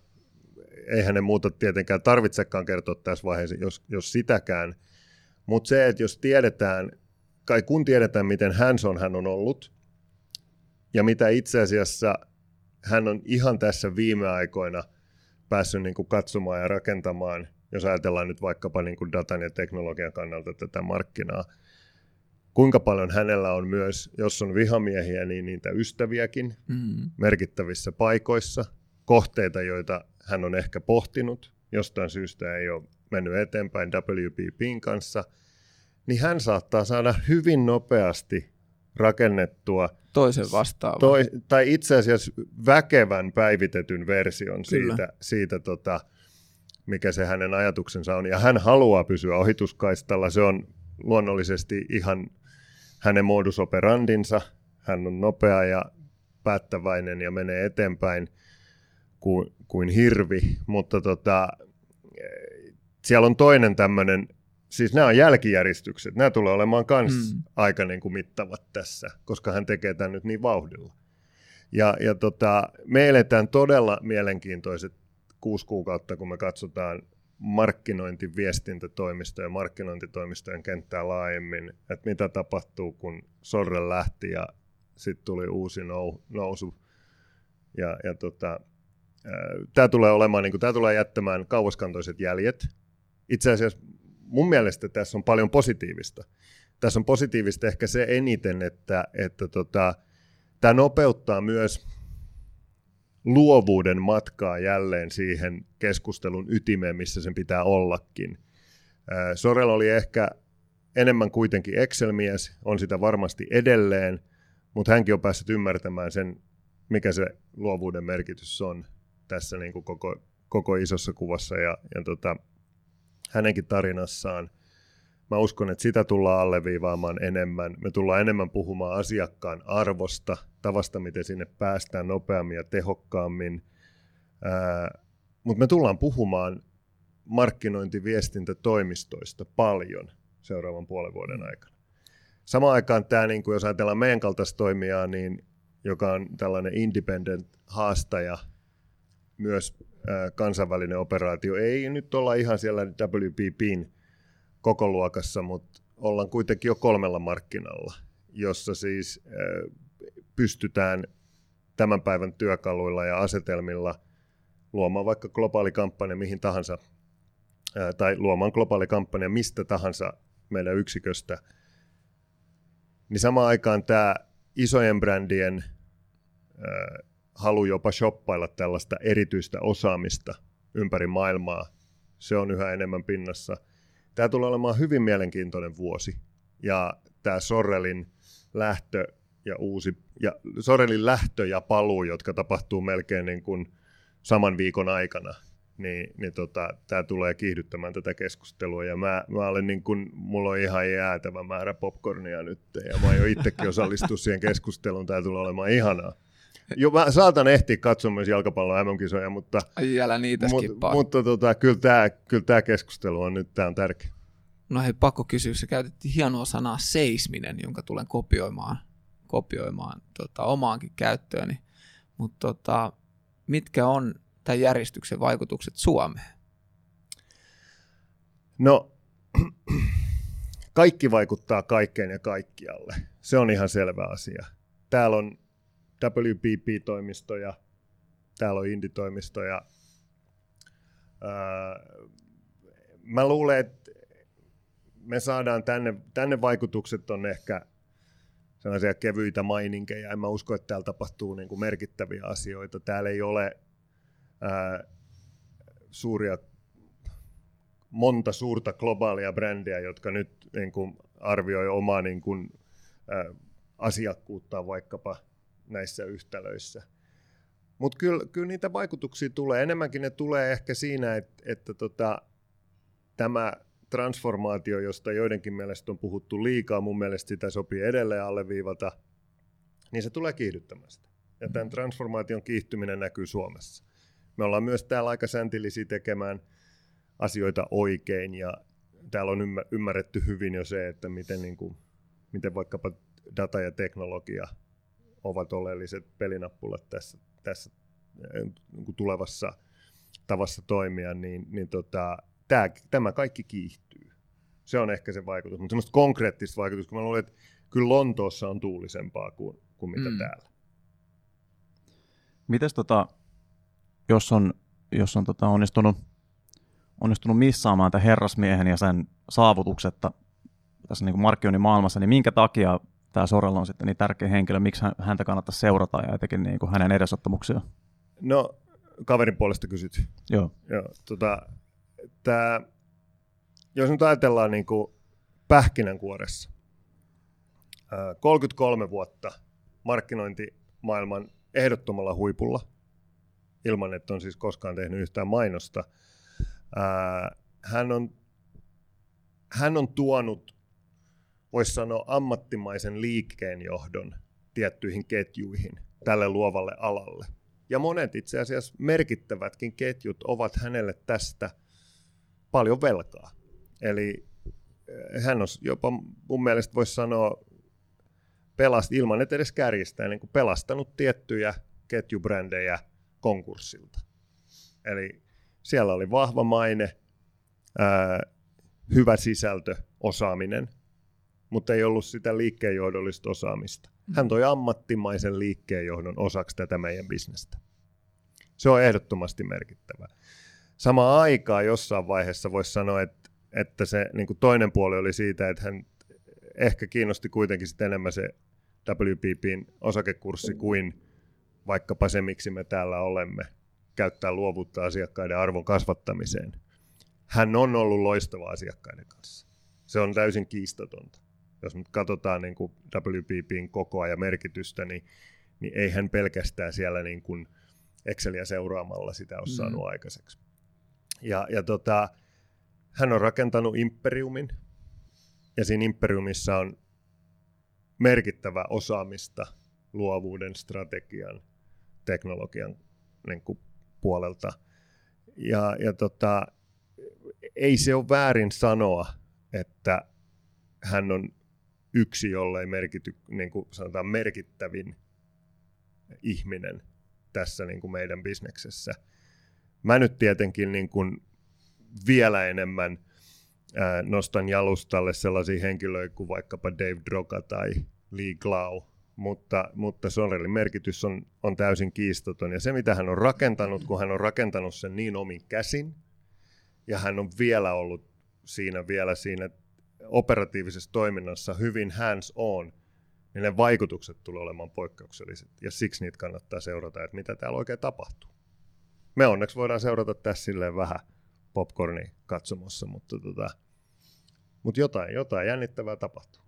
eihän ne muuta tietenkään tarvitsekaan kertoa tässä vaiheessa, jos, jos sitäkään. Mutta se, että jos tiedetään, kai kun tiedetään, miten hands-on hän on ollut, ja mitä itse asiassa hän on ihan tässä viime aikoina päässyt niin kuin katsomaan ja rakentamaan, jos ajatellaan nyt vaikkapa niin kuin datan ja teknologian kannalta tätä markkinaa. Kuinka paljon hänellä on myös, jos on vihamiehiä, niin niitä ystäviäkin mm. merkittävissä paikoissa, kohteita, joita hän on ehkä pohtinut, jostain syystä ei ole mennyt eteenpäin W P P:n kanssa, niin hän saattaa saada hyvin nopeasti rakennettua toisen vastaavan. Toi, tai itse asiassa väkevän päivitetyn version Kyllä. siitä, siitä tota, mikä se hänen ajatuksensa on. Ja hän haluaa pysyä ohituskaistalla. Se on luonnollisesti ihan hänen modus operandinsa. Hän on nopea ja päättäväinen ja menee eteenpäin kuin, kuin hirvi. Mutta tota, siellä on toinen tämmöinen. Siis nämä on jälkijäristykset. Nämä tulee olemaan kans mm. aika niin kuin mittavat tässä, koska hän tekee tämän nyt niin vauhdilla. Ja, ja tota, me eletään todella mielenkiintoiset kuusi kuukautta, kun me katsotaan markkinointiviestintätoimistojen, markkinointitoimistojen kenttää laajemmin, että mitä tapahtuu, kun Sorrell lähti ja sitten tuli uusi nou, nousu. Ja, ja tota, tämä tulee olemaan, niin kuin, tämä tulee jättämään kauaskantoiset jäljet. Itse asiassa mun mielestä tässä on paljon positiivista. Tässä on positiivista ehkä se eniten, että, että tota, tämä nopeuttaa myös luovuuden matkaa jälleen siihen keskustelun ytimeen, missä sen pitää ollakin. Sorrell oli ehkä enemmän kuitenkin Excel-mies, on sitä varmasti edelleen, mutta hänkin on päässyt ymmärtämään sen, mikä se luovuuden merkitys on tässä niin kuin koko, koko isossa kuvassa ja, ja tota, hänenkin tarinassaan. Mä uskon, että sitä tullaan alleviivaamaan enemmän. Me tullaan enemmän puhumaan asiakkaan arvosta, tavasta, miten sinne päästään nopeammin ja tehokkaammin. Mutta me tullaan puhumaan markkinointiviestintätoimistoista paljon seuraavan puolen vuoden aikana. Samaan aikaan tämä, niin jos ajatellaan meidän kaltaista toimijaa, niin, joka on tällainen independent haastaja, myös kansainvälinen operaatio. Ei nyt olla ihan siellä W P P:n koko luokassa, mutta ollaan kuitenkin jo kolmella markkinalla, jossa siis pystytään tämän päivän työkaluilla ja asetelmilla luomaan vaikka globaali kampanja mihin tahansa, ää, tai luomaan globaali kampanja mistä tahansa meidän yksiköstä, niin samaan aikaan tämä isojen brändien ää, halu jopa shoppailla tällaista erityistä osaamista ympäri maailmaa, se on yhä enemmän pinnassa. Tämä tulee olemaan hyvin mielenkiintoinen vuosi, ja tämä Sorrellin lähtö ja uusi, ja Sorrellin lähtö ja paluu, jotka tapahtuu melkein niin kuin saman viikon aikana, niin, niin tota, tämä tulee kiihdyttämään tätä keskustelua, ja mä, mä olen niin kuin, mulla on ihan jäätävä määrä popcornia nyt, ja mä aion itsekin osallistua siihen keskusteluun, tämä tulee olemaan ihanaa. Jo, mä saatan ehtiä katsoa myös jalkapallon M M-kisoja, mutta, ai, älä niitä skippaa. Mu- mutta tota, kyllä tämä kyllä keskustelu on nyt tää on tärkeä. No hei, pakko kysyä, sä käytettiin hienoa sanaa seisminen, jonka tulen kopioimaan, kopioimaan tota, omaankin käyttööni, mutta tota, mitkä on tämän järjestyksen vaikutukset Suomeen? No, kaikki vaikuttaa kaikkeen ja kaikkialle, se on ihan selvä asia. Täällä on W P P-toimistoja, täällä on inditoimistoja. Öö, mä luulen, että me saadaan tänne, tänne vaikutukset on ehkä sellaisia kevyitä maininkeja. En mä usko, että täällä tapahtuu niin kuin merkittäviä asioita. Täällä ei ole öö, suuria, monta suurta globaalia brändiä, jotka nyt niin kuin arvioi omaa niin kuin, öö, asiakkuuttaan vaikkapa näissä yhtälöissä. Mutta kyllä, kyllä niitä vaikutuksia tulee. Enemmänkin ne tulee ehkä siinä, että, että tota, tämä transformaatio, josta joidenkin mielestä on puhuttu liikaa, mun mielestä sitä sopii edelleen alleviivata, niin se tulee kiihdyttämään sitä. Ja tämän transformaation kiihtyminen näkyy Suomessa. Me ollaan myös täällä aika säntillisiä tekemään asioita oikein, ja täällä on ymmärretty hyvin jo se, että miten, niin kuin, miten vaikkapa data ja teknologia ovat oleelliset pelinappulat tässä, tässä tulevassa tavassa toimia, niin, niin tota, tää, tämä kaikki kiihtyy. Se on ehkä se vaikutus, mutta semmoista konkreettista vaikutusta, kun mä luulen, että kyllä Lontoossa on tuulisempaa kuin, kuin mitä mm. täällä. Mites tota, jos on, jos on tota onnistunut, onnistunut missaamaan tämän herrasmiehen ja sen saavutuksetta tässä niin kuin markkinoinnin maailmassa, niin minkä takia tämä Sorrell on sitten niin tärkeä henkilö, miksi häntä kannattaisi seurata ja jotenkin niin kuin hänen edesottamuksiaan? No, kaverin puolesta kysyt. Joo. Joo tota, tää, jos nyt ajatellaan niin kuin pähkinänkuoressa, kolmekymmentäkolme vuotta markkinointimaailman ehdottomalla huipulla, ilman että on siis koskaan tehnyt yhtään mainosta, hän on, hän on tuonut, voisi sanoa, ammattimaisen liikkeenjohdon tiettyihin ketjuihin tälle luovalle alalle. Ja monet itse asiassa merkittävätkin ketjut ovat hänelle tästä paljon velkaa. Eli hän on jopa mun mielestä voisi sanoa pelast, ilman että edes kärjistää, niin kuin pelastanut tiettyjä ketjubrändejä konkurssilta. Eli siellä oli vahva maine, hyvä sisältö, osaaminen, mutta ei ollut sitä liikkeenjohdollista osaamista. Hän toi ammattimaisen liikkeenjohdon osaksi tätä meidän bisnestä. Se on ehdottomasti merkittävää. Samaan aikaan jossain vaiheessa voisi sanoa, että, että se niin kuin toinen puoli oli siitä, että hän ehkä kiinnosti kuitenkin sit enemmän se W P P:n osakekurssi kuin vaikkapa se, miksi me täällä olemme, käyttää luovuutta asiakkaiden arvon kasvattamiseen. Hän on ollut loistava asiakkaiden kanssa. Se on täysin kiistatonta. Jos nyt katsotaan niin kuin W P P:n kokoa ja merkitystä, niin, niin eihän pelkästään siellä niin kuin Exceliä seuraamalla sitä ole saanut mm. aikaiseksi. Ja, ja tota, hän on rakentanut imperiumin, ja siinä imperiumissa on merkittävä osaamista luovuuden, strategian, teknologian niin kuin puolelta. Ja, ja tota, ei se ole väärin sanoa, että hän on yksi, jollei merkity, niin kuin sanotaan, merkittävin ihminen tässä niin kuin meidän bisneksessä. Mä nyt tietenkin niin kuin vielä enemmän ää, nostan jalustalle sellaisia henkilöitä kuin vaikkapa Dave Droga tai Lee Glau, mutta, mutta Sorrellin merkitys on, on täysin kiistaton. Ja se, mitä hän on rakentanut, kun hän on rakentanut sen niin omin käsin, ja hän on vielä ollut siinä, vielä siinä operatiivisessa toiminnassa hyvin hands on, niin ne vaikutukset tulee olemaan poikkeukselliset, ja siksi niitä kannattaa seurata, että mitä täällä oikein tapahtuu. Me onneksi voidaan seurata tässä silleen vähän popcornia katsomossa, mutta, tota, mutta jotain, jotain jännittävää tapahtuu.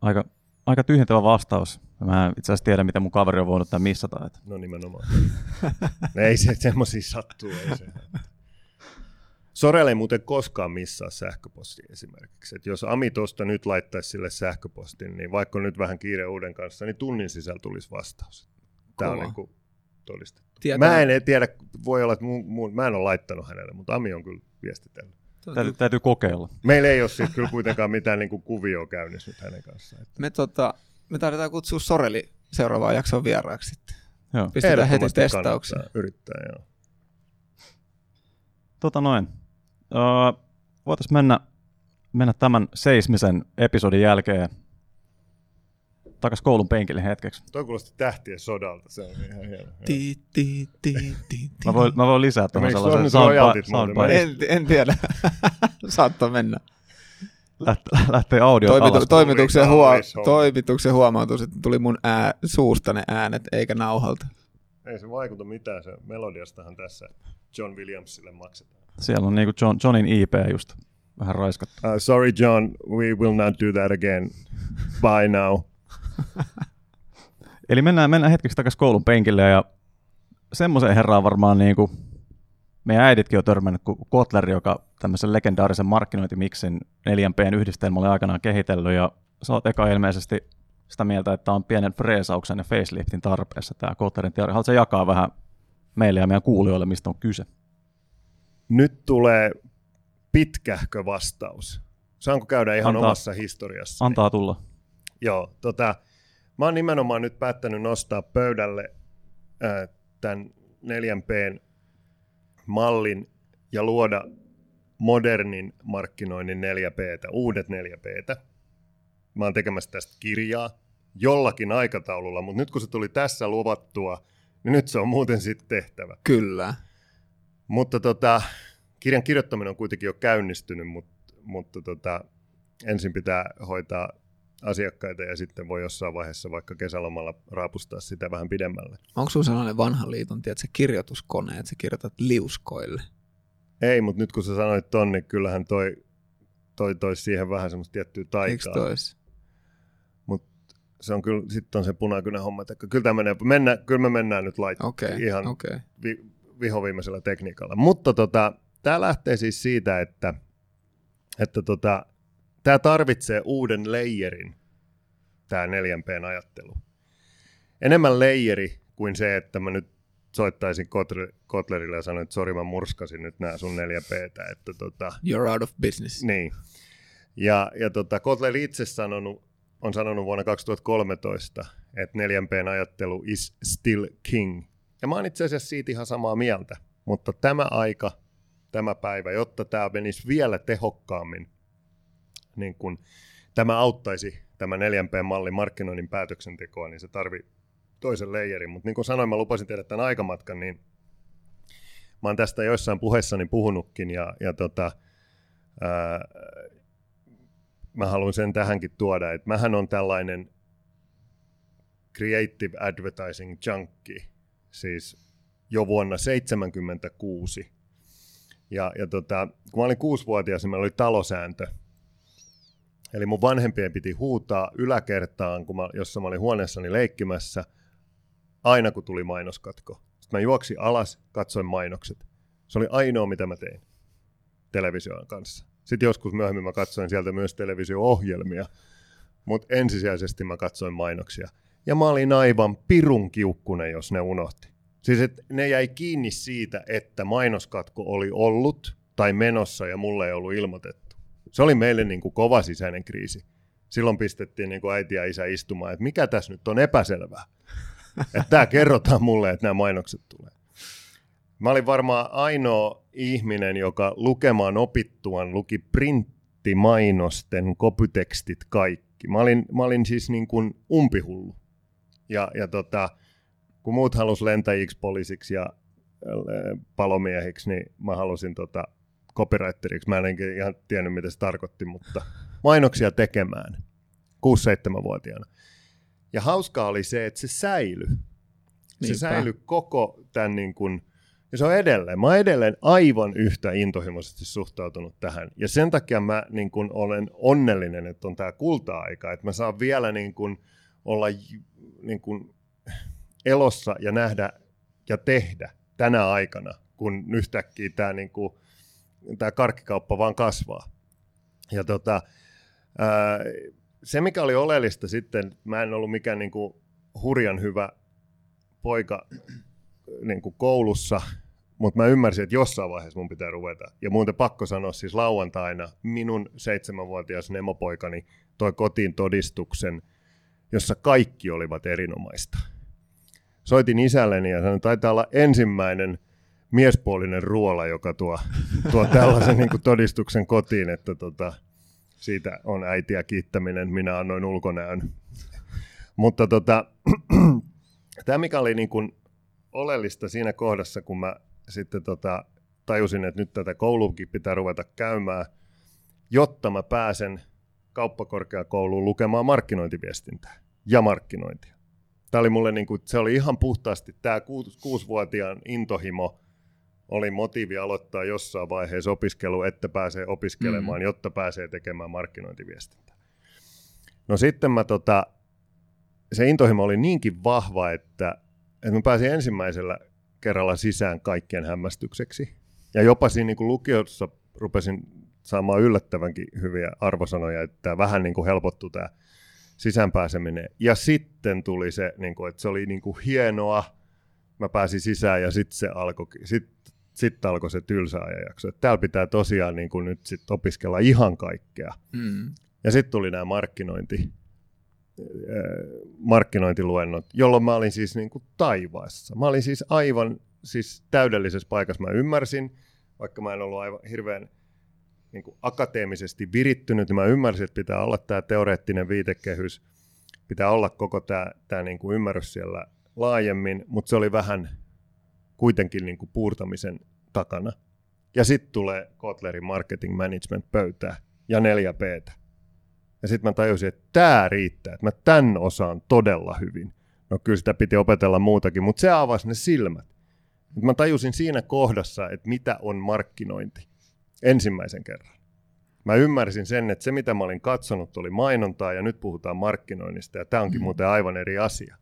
Aika, aika tyhjentävä vastaus. Mä itse asiassa tiedän, mitä mun kaveri on voinut tämän missata. Että. No nimenomaan. Ei se semmoisia sattuu. Ei se. Sorrell ei muuten koskaan missaa sähköpostia esimerkiksi. Et jos Ami tuosta nyt laittaisi sille sähköpostin, niin vaikka nyt vähän kiire uuden kanssa, niin tunnin sisällä tulisi vastaus. Tämä on niin kuin todistettu. Tietävä. Mä en tiedä, voi olla, että mun, mun, mä en ole laittanut hänelle, mutta Ami on kyllä viestitellyt. Täytyy, täytyy kokeilla. Meillä ei ole siitä kyllä kuitenkaan mitään niin kuin kuvioa käynnissä nyt hänen kanssaan. Että. Me, tota, me tarvitaan kutsua Sorrelli seuraavaan jaksoon vieraaksi sitten. Joo. Pistetään heti testaukseen. Yrittää, joo. Tota noin. Öö, voitaisiin mennä, mennä tämän seismisen episodin jälkeen takaisin koulun penkille hetkeksi. Toi kuulosti tähtien sodalta, se on ihan hieno. Ti, ti, ti, ti, ti. Mä voin, mä voin lisää tuohon sellaisen soundbite. En, en tiedä, saattaa mennä. Lähtee, lähtee audio Toimitu, alas. Toimituksen, huo, toimituksen huomautus, että tuli mun ää, suusta ne äänet eikä nauhalta. Ei se vaikuta mitään, se melodiastahan tässä John Williamsille maksetaan. Siellä on niinku John, Johnin I P just vähän raiskattu. Uh, sorry John, we will not do that again. Bye now. Eli mennään, mennään hetkeksi takaisin koulun penkille, ja semmoisen herraan varmaan niinku meidän äiditkin on törmännyt kuin Kotler, joka tämmöisen legendaarisen markkinointimiksin neljän P:n yhdistelmälle aikanaan kehitellyt, ja sä oot eka ilmeisesti sitä mieltä, että on pienen freesauksen ja faceliftin tarpeessa tämä Kotlerin teoria. Haluatko jakaa vähän meille ja meidän kuulijoille, mistä on kyse? Nyt tulee pitkähkö vastaus. Saanko käydä ihan antaa, omassa historiassani? Antaa tulla. Joo, tota, mä oon nimenomaan nyt päättänyt nostaa pöydälle äh, tämän neljän P:n mallin ja luoda modernin markkinoinnin neljä P:tä, uudet neljä P:tä. Mä oon tekemässä tästä kirjaa jollakin aikataululla, mutta nyt kun se tuli tässä luvattua, niin nyt se on muuten sitten tehtävä. Kyllä. Mutta tota, kirjan kirjoittaminen on kuitenkin jo käynnistynyt, mutta, mutta tota, ensin pitää hoitaa asiakkaita ja sitten voi jossain vaiheessa vaikka kesälomalla raapustaa sitä vähän pidemmälle. Onko sinulla sellainen vanhan liiton, tiedät, se kirjoituskone, että sä kirjoitat liuskoille? Ei, mutta nyt kun sä sanoit ton, niin kyllähän toi toisi toi siihen vähän semmoista tiettyä taikaa. Eikö toisi? Mutta se on kyllä, sitten on se punakynä homma, että kyllä tämä menee, mennä, kyllä me mennään nyt laittaa okay, ihan okay. Vi, vihoviimeisellä tekniikalla. Mutta tota, tämä lähtee siis siitä, että, että tota, tämä tarvitsee uuden leijerin, tämä neljän P:n ajattelu. Enemmän leijeri kuin se, että mä nyt soittaisin Kotlerille ja sanoin, että sori, mä murskasin nyt nämä sun neljä P:tä. Että tota, you're out of business. Niin. Ja, ja tota, Kotler itse sanonut, on sanonut vuonna kaksituhattakolmetoista, että neljän P:n ajattelu is still king. Ja mä oon itse asiassa siitä ihan samaa mieltä. Mutta tämä aika, tämä päivä, jotta tämä menisi vielä tehokkaammin, niin kun tämä auttaisi tämä neljän P-malli markkinoinnin päätöksentekoa, niin se tarvitsee toisen leijerin, mutta niin kuin sanoin, mä lupasin tehdä tämän aikamatkan, niin mä oon tästä joissain puheissani puhunutkin, ja, ja tota, ää, mä haluan sen tähänkin tuoda, että mähän on tällainen creative advertising junkie, siis jo vuonna seitsemänkymmentäkuusi, ja, ja tota, kun mä olin kuusivuotias, niin meillä oli talosääntö. Eli mun vanhempien piti huutaa yläkertaan, kun mä, jossa mä olin huoneessani leikkimässä, aina kun tuli mainoskatko. Sitten mä juoksin alas, katsoin mainokset. Se oli ainoa, mitä mä tein television kanssa. Sitten joskus myöhemmin mä katsoin sieltä myös televisio-ohjelmia, mutta ensisijaisesti mä katsoin mainoksia. Ja mä olin aivan pirun kiukkunen, jos ne unohti. Siis et ne jäi kiinni siitä, että mainoskatko oli ollut tai menossa ja mulle ei ollut ilmoitettu. Se oli meille niin kuin kova sisäinen kriisi. Silloin pistettiin niin kuin äiti ja isä istumaan, että mikä tässä nyt on epäselvää. Että tämä kerrotaan mulle, että nämä mainokset tulee. Mä olin varmaan ainoa ihminen, joka lukemaan opittuaan luki printtimainosten kopytekstit kaikki. Mä olin, mä olin siis niin kuin umpihullu. Ja, ja tota, kun muut halus lentäjiksi, poliisiksi ja palomiehiksi, niin mä halusin tota, copywriteriksi. Mä en ihan tiennyt, mitä se tarkoitti, mutta mainoksia tekemään kuusi seitsemän -vuotiaana. Ja hauskaa oli se, että se säilyi. Se säilyi koko tämän niin kuin, ja se on edelleen. Mä oon edelleen aivan yhtä intohimoisesti suhtautunut tähän. Ja sen takia mä niin kun olen onnellinen, että on tää kulta-aika. Että mä saan vielä niin kun olla niin kun elossa ja nähdä ja tehdä tänä aikana, kun yhtäkkiä tää, niin kun, tää karkkikauppa vaan kasvaa. Ja tota, ää, se, mikä oli oleellista sitten, mä en ollut mikään niin kun hurjan hyvä poika niin kuin koulussa, mutta mä ymmärsin, että jossain vaiheessa mun pitää ruveta. Ja muuten pakko sanoa, siis lauantaina minun seitsemänvuotias nemopoikani toi kotiin todistuksen, jossa kaikki olivat erinomaista. Soitin isälleni ja sanoin, että taitaa olla ensimmäinen miespuolinen Ruola, joka tuo, tuo tällaisen niin kuin todistuksen kotiin, että tota, siitä on äitiä kiittäminen, minä annoin ulkonäön. Mutta tota, tämä, mikä oli niin kuin oleellista siinä kohdassa, kun mä sitten tota, tajusin, että nyt tätä kouluukin pitää ruveta käymään, jotta mä pääsen kauppakorkeakouluun lukemaan markkinointiviestintää ja markkinointia. Tämä oli mulle niin kuin, se oli ihan puhtaasti, tämä kuusivuotiaan intohimo oli motiivi aloittaa jossain vaiheessa opiskelu, että pääsee opiskelemaan, mm. jotta pääsee tekemään markkinointiviestintää. No sitten mä tota, se intohimo oli niinkin vahva, että Et mä pääsin ensimmäisellä kerralla sisään kaikkien hämmästykseksi. Ja jopa siinä niin kuin lukiossa rupesin saamaan yllättävänkin hyviä arvosanoja, että vähän niin kuin helpottui tämä sisäänpääseminen. Ja sitten tuli se, niin kuin, että se oli niin kuin hienoa, mä pääsin sisään ja sitten se alkoi, sit, sit alkoi se tylsä ajanjakso. Että täällä pitää tosiaan niin kuin nyt sit opiskella ihan kaikkea. Mm. Ja sitten tuli nämä markkinointi. markkinointiluennot, jolloin mä olin siis niin kuin taivaassa. Mä olin siis aivan siis täydellisessä paikassa. Mä ymmärsin, vaikka mä en ollut aivan hirveän niin kuin akateemisesti virittynyt, niin mä ymmärsin, että pitää olla tämä teoreettinen viitekehys, pitää olla koko tämä, tämä niin kuin ymmärrys siellä laajemmin, mutta se oli vähän kuitenkin niin kuin puurtamisen takana. Ja sitten tulee Kotlerin marketing management pöytää ja neljä P:tä. Ja sitten mä tajusin, että tämä riittää, että mä tämän osaan todella hyvin. No kyllä sitä piti opetella muutakin, mutta se avasi ne silmät. Mut mä tajusin siinä kohdassa, että mitä on markkinointi ensimmäisen kerran. Mä ymmärsin sen, että se mitä mä olin katsonut oli mainontaa ja nyt puhutaan markkinoinnista. Ja tämä onkin mm. muuten aivan eri asia.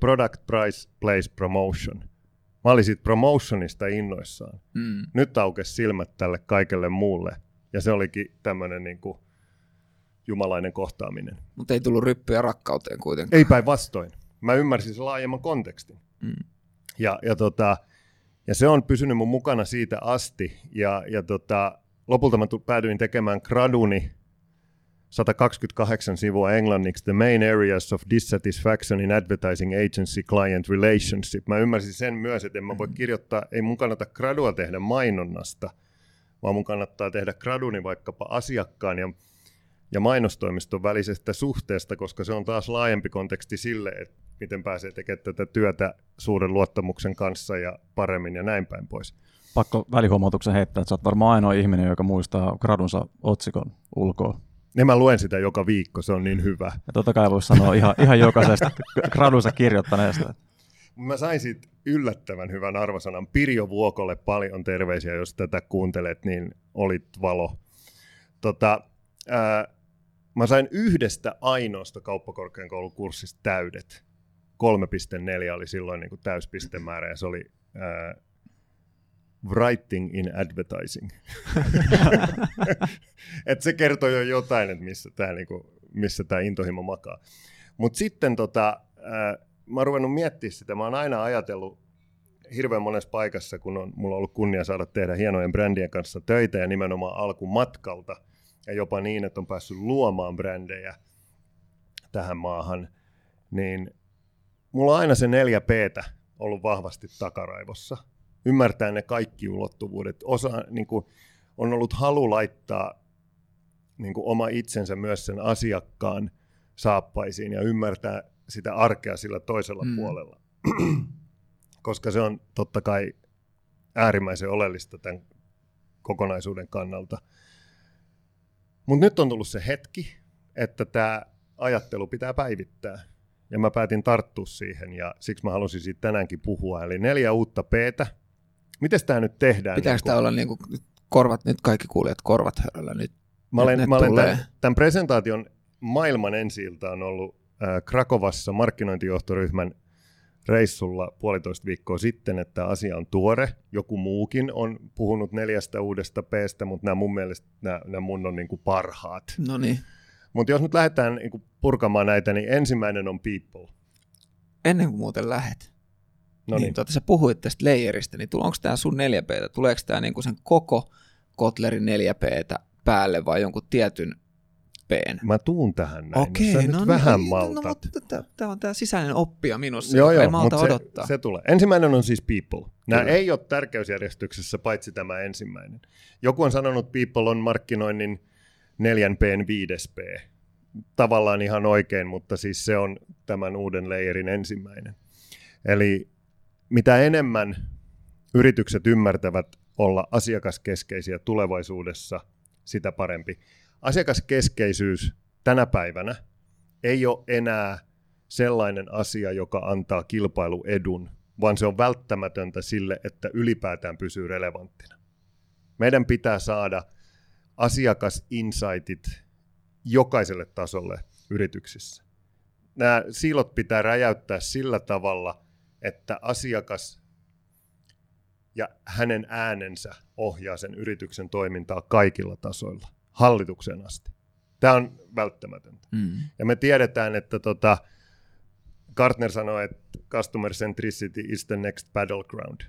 Product, price, place, promotion. Mä olin siitä promotionista innoissaan. Mm. Nyt aukesi silmät tälle kaikelle muulle. Ja se olikin tämmöinen niinku jumalainen kohtaaminen. Mutta ei tullut ryppyä rakkauteen kuitenkaan. Ei päinvastoin. Mä ymmärsin sen laajemman kontekstin. Mm. Ja, ja, tota, ja se on pysynyt mun mukana siitä asti. Ja, ja tota, lopulta mä päädyin tekemään graduni sata kaksikymmentäkahdeksan sivua englanniksi The Main Areas of Dissatisfaction in Advertising Agency Client Relationship. Mä ymmärsin sen myös, että en mä voi kirjoittaa, ei mun kannata gradua tehdä mainonnasta, vaan mun kannattaa tehdä graduni vaikkapa asiakkaan ja ja mainostoimiston välisestä suhteesta, koska se on taas laajempi konteksti sille, että miten pääsee tekemään tätä työtä suuren luottamuksen kanssa ja paremmin ja näin päin pois. Pakko välihuomautuksen heittää, että sä oot varmaan ainoa ihminen, joka muistaa gradunsa otsikon ulkoa. Ja mä luen sitä joka viikko, se on niin hyvä. Ja totta kai voisi sanoa ihan, ihan jokaisesta gradunsa kirjoittaneesta. Mä sain siitä yllättävän hyvän arvosanan. Pirjo Vuokolle paljon terveisiä, jos tätä kuuntelet, niin olit valo. Tota, ää, Mä sain yhdestä ainoasta kauppakorkeakoulukurssista täydet. kolme pilkku neljä oli silloin niin kuin täyspistemäärä ja se oli ää, writing in advertising. Et se kertoi jo jotain, että missä tämä niin kuin, missä tämä intohimo makaa. Mutta sitten tota, ää, mä oon ruvennut miettimään sitä. Mä oon aina ajatellut hirveän monessa paikassa, kun on, mulla on ollut kunnia saada tehdä hienojen brändien kanssa töitä ja nimenomaan alkumatkalta. Ja jopa niin, että on päässyt luomaan brändejä tähän maahan, niin mulla on aina se neljä P:tä ollut vahvasti takaraivossa. Ymmärtää ne kaikki ulottuvuudet. Osa niin kuin, on ollut halu laittaa niin kuin, oma itsensä myös sen asiakkaan saappaisiin ja ymmärtää sitä arkea sillä toisella mm. puolella, koska se on totta kai äärimmäisen oleellista tämän kokonaisuuden kannalta. Mutta nyt on tullut se hetki, että tämä ajattelu pitää päivittää, ja mä päätin tarttua siihen, ja siksi mä halusin siitä tänäänkin puhua, eli neljä uutta P:tä. Mites tää nyt tehdään? Pitääkö niin tää olla niin kuin, korvat, nyt kaikki kuulijat korvat höröllä nyt? Mä olen, mä olen tämän, tämän presentaation maailman ensi-ilta on ollut äh, Krakovassa markkinointijohtoryhmän reissulla puolitoista viikkoa sitten, että asia on tuore. Joku muukin on puhunut neljästä uudesta P:stä, mutta nämä mun mielestä nämä, nämä mun on niin kuin parhaat. No niin. Mutta jos nyt lähdetään niin kuin purkamaan näitä, niin ensimmäinen on people. Ennen kuin muuten lähet. No niin. Tuota, sä puhuit tästä layeristä, niin onko tämä sun neljä P:tä? Tuleeko tämä niinku sen koko Kotlerin neljä P:tä päälle vai jonkun tietyn P:n? Mä tuun tähän näin. Okei, sä no, nyt vähän no, maltat. No, tämä on tämä sisäinen oppia minussa, joo, joo, ei malta odottaa. Se, se tulee. Ensimmäinen on siis people. Nämä kyllä ei ole tärkeysjärjestyksessä paitsi tämä ensimmäinen. Joku on sanonut, että people on markkinoinnin neljän P:n viides P. Tavallaan ihan oikein, mutta siis se on tämän uuden layerin ensimmäinen. Eli mitä enemmän yritykset ymmärtävät olla asiakaskeskeisiä tulevaisuudessa, sitä parempi. Asiakaskeskeisyys tänä päivänä ei ole enää sellainen asia, joka antaa kilpailuedun, vaan se on välttämätöntä sille, että ylipäätään pysyy relevanttina. Meidän pitää saada asiakasinsightit jokaiselle tasolle yrityksissä. Nämä siilot pitää räjäyttää sillä tavalla, että asiakas ja hänen äänensä ohjaa sen yrityksen toimintaa kaikilla tasoilla, hallitukseen asti. Tämä on välttämätöntä. Mm. Ja me tiedetään, että tota, Gartner sanoi, että customer centricity is the next battleground.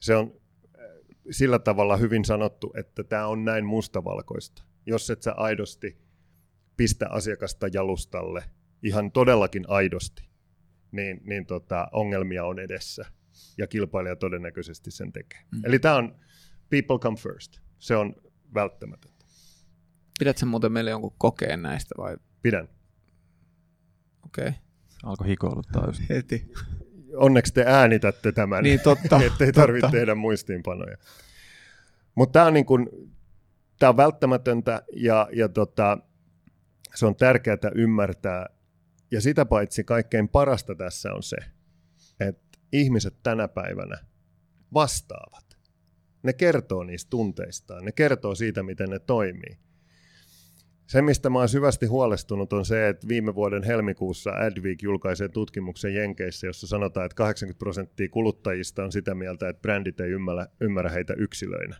Se on sillä tavalla hyvin sanottu, että tämä on näin mustavalkoista. Jos et sä aidosti pistä asiakasta jalustalle, ihan todellakin aidosti, niin, niin tota, ongelmia on edessä ja kilpailija todennäköisesti sen tekee. Mm. Eli tämä on people come first. Se on välttämätöntä. Pidätkö muuten meille jonkun kokeen näistä vai? Pidän. Okei. Okay. Alkoi hikoiluttaa just. Heti. Onneksi te äänitätte tämän, niin, totta, ettei tarvitse totta tehdä muistiinpanoja. Mutta tämä on, niin kun, tää on välttämätöntä ja, ja tota, se on tärkeää ymmärtää. Ja sitä paitsi kaikkein parasta tässä on se, että ihmiset tänä päivänä vastaavat. Ne kertoo niistä tunteistaan, ne kertoo siitä, miten ne toimii. Se, mistä mä oon syvästi huolestunut, on se, että viime vuoden helmikuussa Adweek julkaisee tutkimuksen Jenkeissä, jossa sanotaan, että kahdeksankymmentä prosenttia kuluttajista on sitä mieltä, että brändit ei ymmärrä, ymmärrä heitä yksilöinä.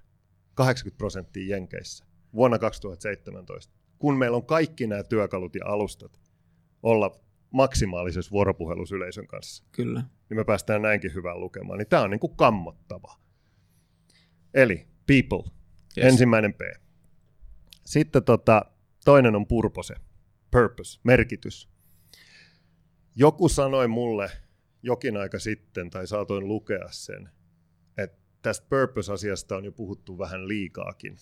kahdeksankymmentä prosenttia Jenkeissä vuonna kaksituhattaseitsemäntoista, kun meillä on kaikki nämä työkalut ja alustat olla maksimaalisessa vuoropuhelussa yleisön kanssa. Kyllä. Niin me päästään näinkin hyvään lukemaan. Niin tämä on niin kuin kammottava. Eli people, yes, ensimmäinen P. Sitten tota, toinen on purpose, purpose, merkitys. Joku sanoi mulle jokin aika sitten, tai saatoin lukea sen, että tästä purpose-asiasta on jo puhuttu vähän liikaakin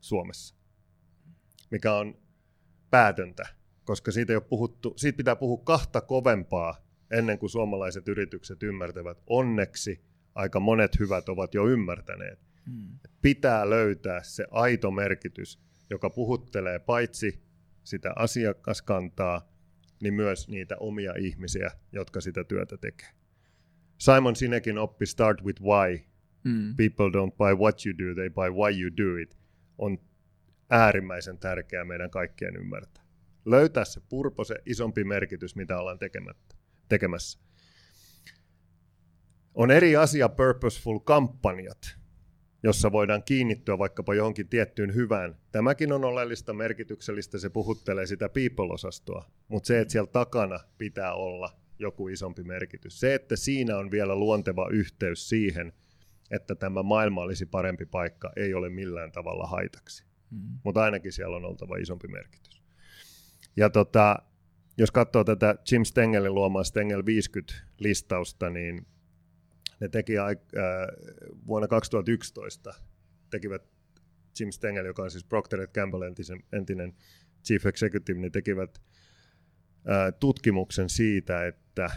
Suomessa, mikä on päätöntä, koska siitä, ei ole puhuttu, siitä pitää puhua kahta kovempaa ennen kuin suomalaiset yritykset ymmärtävät. Onneksi aika monet hyvät ovat jo ymmärtäneet. Mm. Pitää löytää se aito merkitys, joka puhuttelee paitsi sitä asiakaskantaa, niin myös niitä omia ihmisiä, jotka sitä työtä tekee. Simon Sinekin oppi Start with Why. Mm. People don't buy what you do, they buy why you do it. On äärimmäisen tärkeää meidän kaikkien ymmärtää. Löytää se purpo, se isompi merkitys, mitä ollaan tekemässä. On eri asia purposeful-kampanjat, jossa voidaan kiinnittyä vaikkapa johonkin tiettyyn hyvään. Tämäkin on oleellista, merkityksellistä, se puhuttelee sitä people-osastoa, mutta se, että siellä takana pitää olla joku isompi merkitys. Se, että siinä on vielä luonteva yhteys siihen, että tämä maailma olisi parempi paikka, ei ole millään tavalla haitaksi. Mm-hmm. Mutta ainakin siellä on oltava isompi merkitys. Ja tota, jos katsoo tätä Jim Stengelin luomaa Stengel viisikymmentä-listausta, niin ne teki äh, vuonna kaksituhattayksitoista tekivät Jim Stengel, joka on siis Procter and Gamble entinen Chief Executive, niin tekivät tutkimuksen siitä, että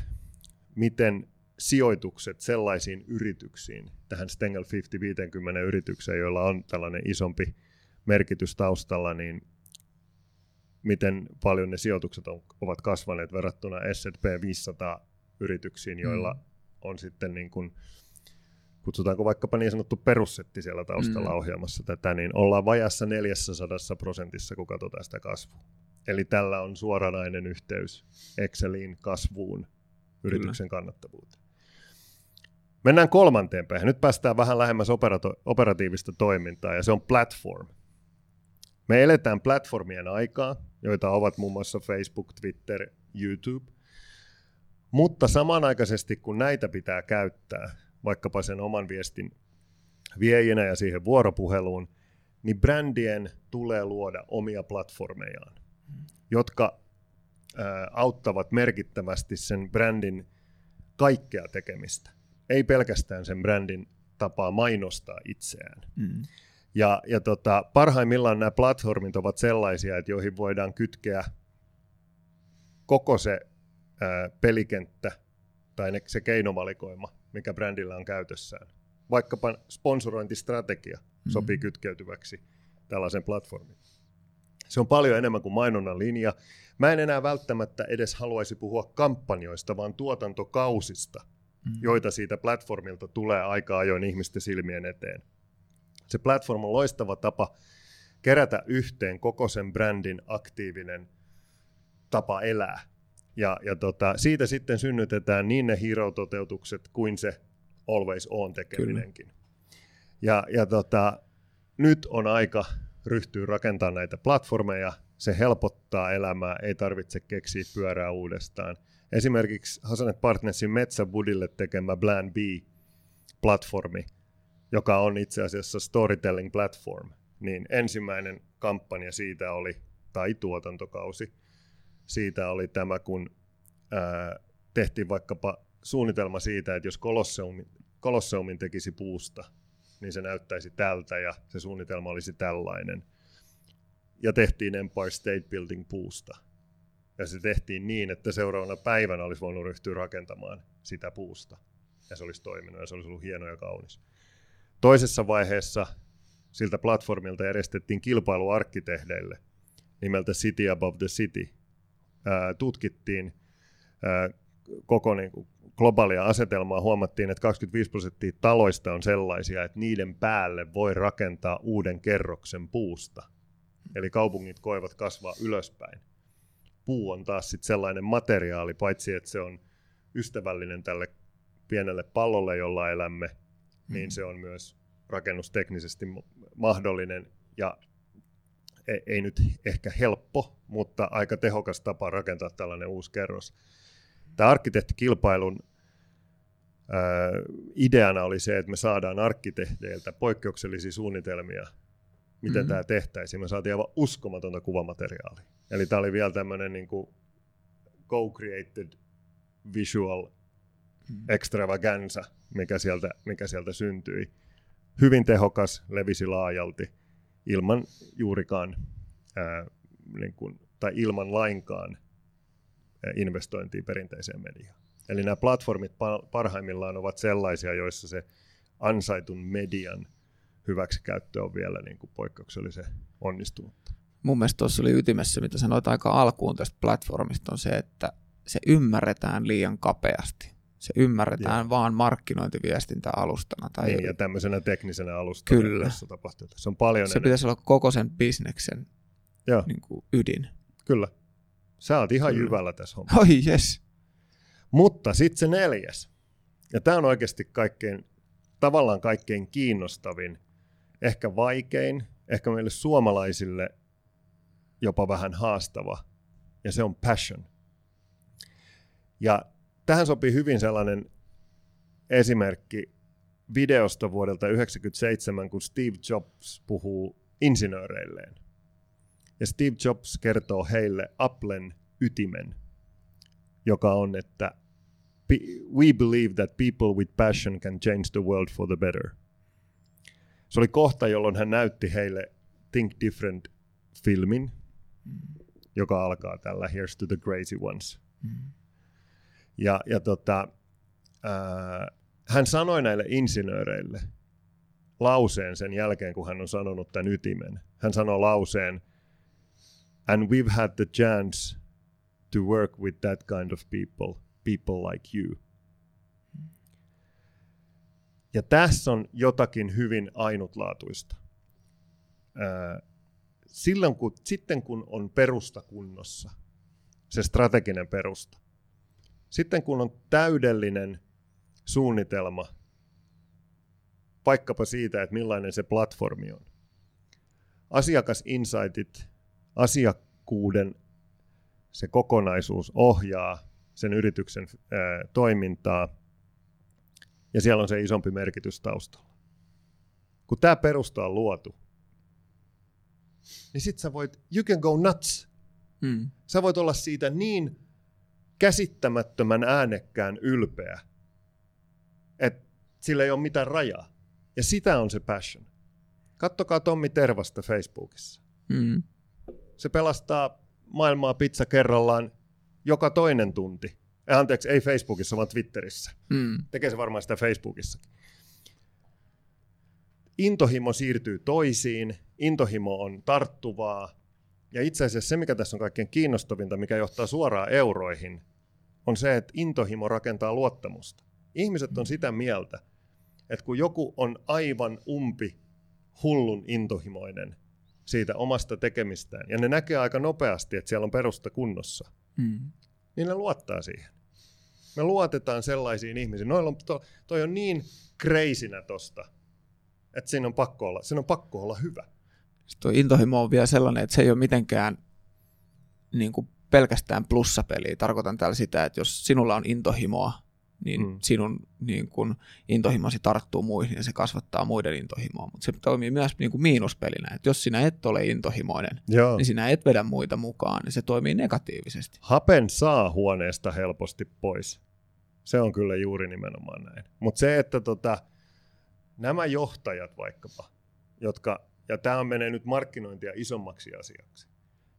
miten sijoitukset sellaisiin yrityksiin, tähän Stengel viisikymmentä viisikymmentä yritykseen, joilla on tällainen isompi merkitys taustalla, niin miten paljon ne sijoitukset on, ovat kasvaneet verrattuna S and P viisisataa yrityksiin, joilla mm. on sitten niin kuin, kutsutaanko vaikkapa niin sanottu perussetti siellä taustalla mm. ohjelmassa tätä, niin ollaan vajassa neljäsataa prosentissa, kun katsotaan sitä kasvua. Eli tällä on suoranainen yhteys Exceliin, kasvuun, yrityksen Kyllä. kannattavuuteen. Mennään kolmanteen päin. Nyt päästään vähän lähemmäs operato- operatiivista toimintaa, ja se on platform. Me eletään platformien aikaa, joita ovat muun muassa Facebook, Twitter, YouTube. Mutta samanaikaisesti, kun näitä pitää käyttää, vaikkapa sen oman viestin viejinä ja siihen vuoropuheluun, niin brändien tulee luoda omia platformejaan, jotka auttavat merkittävästi sen brändin kaikkea tekemistä. Ei pelkästään sen brändin tapaa mainostaa itseään. Mm. Ja, ja tota, parhaimmillaan nämä platformit ovat sellaisia, että joihin voidaan kytkeä koko se ää, pelikenttä tai ne, se keinovalikoima, mikä brändillä on käytössään. Vaikkapa sponsorointistrategia mm. sopii kytkeytyväksi tällaisen platformin. Se on paljon enemmän kuin mainonnan linja. Mä en enää välttämättä edes haluaisi puhua kampanjoista, vaan tuotantokausista, mm. joita siitä platformilta tulee aika ajoin ihmisten silmien eteen. Se platform on loistava tapa kerätä yhteen koko sen brändin aktiivinen tapa elää. Ja, ja tota, siitä sitten synnytetään niin ne hero-toteutukset kuin se always on tekeminenkin. Ja, ja tota, nyt on aika ryhtyä rakentamaan näitä platformeja. Se helpottaa elämää, ei tarvitse keksiä pyörää uudestaan. Esimerkiksi Hasan and Partnersin Metsäbudille tekemä Bland B-platformi, joka on itse asiassa storytelling platform, niin ensimmäinen kampanja siitä oli, tai tuotantokausi, siitä oli tämä, kun ää, tehtiin vaikkapa suunnitelma siitä, että jos Kolosseumi, Kolosseumin tekisi puusta, niin se näyttäisi tältä ja se suunnitelma olisi tällainen. Ja tehtiin Empire State Building puusta. Ja se tehtiin niin, että seuraavana päivänä olisi voinut ryhtyä rakentamaan sitä puusta. Ja se olisi toiminut ja se olisi ollut hieno ja kaunis. Toisessa vaiheessa siltä platformilta järjestettiin kilpailu arkkitehdeille nimeltä City Above the City. Ää, tutkittiin ää, koko niin kuin globaalia asetelmaa, huomattiin, että kaksikymmentäviisi prosenttia taloista on sellaisia, että niiden päälle voi rakentaa uuden kerroksen puusta. Eli kaupungit koivat kasvaa ylöspäin. Puu on taas sit sellainen materiaali, paitsi että se on ystävällinen tälle pienelle pallolle, jolla elämme, niin se on myös rakennusteknisesti mahdollinen ja ei nyt ehkä helppo, mutta aika tehokas tapa rakentaa tällainen uusi kerros. Tämä arkkitehtikilpailun ideana oli se, että me saadaan arkkitehdeiltä poikkeuksellisia suunnitelmia, miten mm-hmm. tämä tehtäisiin. Me saatiin aivan uskomatonta kuvamateriaalia. Eli tämä oli vielä tämmöinen niin kuin co-created visual extravaganza, mikä sieltä, mikä sieltä syntyi. Hyvin tehokas, levisi laajalti, ilman juurikaan ää, niin kuin, tai ilman lainkaan investointia perinteiseen mediaan. Eli nämä platformit parhaimmillaan ovat sellaisia, joissa se ansaitun median hyväksikäyttö on vielä niin kuin poikkeuksellisen onnistunutta. Mun mielestä tuossa oli ytimessä, mitä sanoit aika alkuun tästä platformista, on se, että se ymmärretään liian kapeasti. Se ymmärretään ja. vaan markkinointiviestintäalustana. Tai niin, ja tämmöisenä teknisenä alustana. Kyllä. Tässä tapahtuu. Se on paljon Se enemmän. Pitäisi olla koko sen bisneksen niin kuin ydin. Kyllä. Sä oot ihan Kyllä. jyvällä tässä hommassa. Oi jes. Mutta sitten se neljäs. Ja tämä on oikeasti kaikkein, tavallaan kaikkein kiinnostavin, ehkä vaikein, ehkä meille suomalaisille jopa vähän haastava. Ja se on passion. Ja tähän sopii hyvin sellainen esimerkki videosta vuodelta yhdeksänkymmentäseitsemän, kun Steve Jobs puhuu insinööreilleen. Ja Steve Jobs kertoo heille Applen ytimen, joka on, että we believe that people with passion can change the world for the better. Se oli kohta, jolloin hän näytti heille Think Different-filmin, joka alkaa tällä Here's to the crazy ones. Mm. Ja, ja tota, äh, hän sanoi näille insinööreille lauseen sen jälkeen, kun hän on sanonut tämän ytimen. Hän sanoi lauseen, and we've had the chance to work with that kind of people, people like you. Ja tässä on jotakin hyvin ainutlaatuista. Silloin, kun, sitten kun on perusta kunnossa, se strateginen perusta, sitten kun on täydellinen suunnitelma, vaikkapa siitä, että millainen se platformi on, asiakasinsightit, asiakkuuden se kokonaisuus ohjaa sen yrityksen ää, toimintaa, ja siellä on se isompi merkitys taustalla. Kun tämä perusta on luotu, niin sit sä voit, you can go nuts. Mm. Sä voit olla siitä niin käsittämättömän äänekkään ylpeä, että sillä ei ole mitään rajaa. Ja sitä on se passion. Kattokaa Tommi Tervasta Facebookissa. Mm. Se pelastaa maailmaa pizza kerrallaan joka toinen tunti. Eh, anteeksi, ei Facebookissa, vaan Twitterissä. Mm. Tekee se varmaan sitä Facebookissakin. Intohimo siirtyy toisiin, intohimo on tarttuvaa. Ja itse asiassa se, mikä tässä on kaikkein kiinnostavinta, mikä johtaa suoraan euroihin, on se, että intohimo rakentaa luottamusta. Ihmiset on sitä mieltä, että kun joku on aivan umpi, hullun intohimoinen siitä omasta tekemistään, ja ne näkee aika nopeasti, että siellä on perusta kunnossa, mm. niin ne luottaa siihen. Me luotetaan sellaisiin ihmisiin. Noilla on, to, toi on niin kreisinä tosta, että siinä on pakko olla, siinä on pakko olla hyvä. Tuo intohimo on vielä sellainen, että se ei ole mitenkään niin kuin pelkästään plussapeliä. Tarkoitan täällä sitä, että jos sinulla on intohimoa, niin mm. sinun niin kuin intohimosi tarttuu muihin ja se kasvattaa muiden intohimoa. Mutta se toimii myös niin kuin miinuspelinä. Että jos sinä et ole intohimoinen, Joo. niin sinä et vedä muita mukaan, niin se toimii negatiivisesti. Hapen saa huoneesta helposti pois. Se on kyllä juuri nimenomaan näin. Mutta se, että tota, nämä johtajat vaikkapa, jotka, ja tämä menee nyt markkinointia isommaksi asiaksi,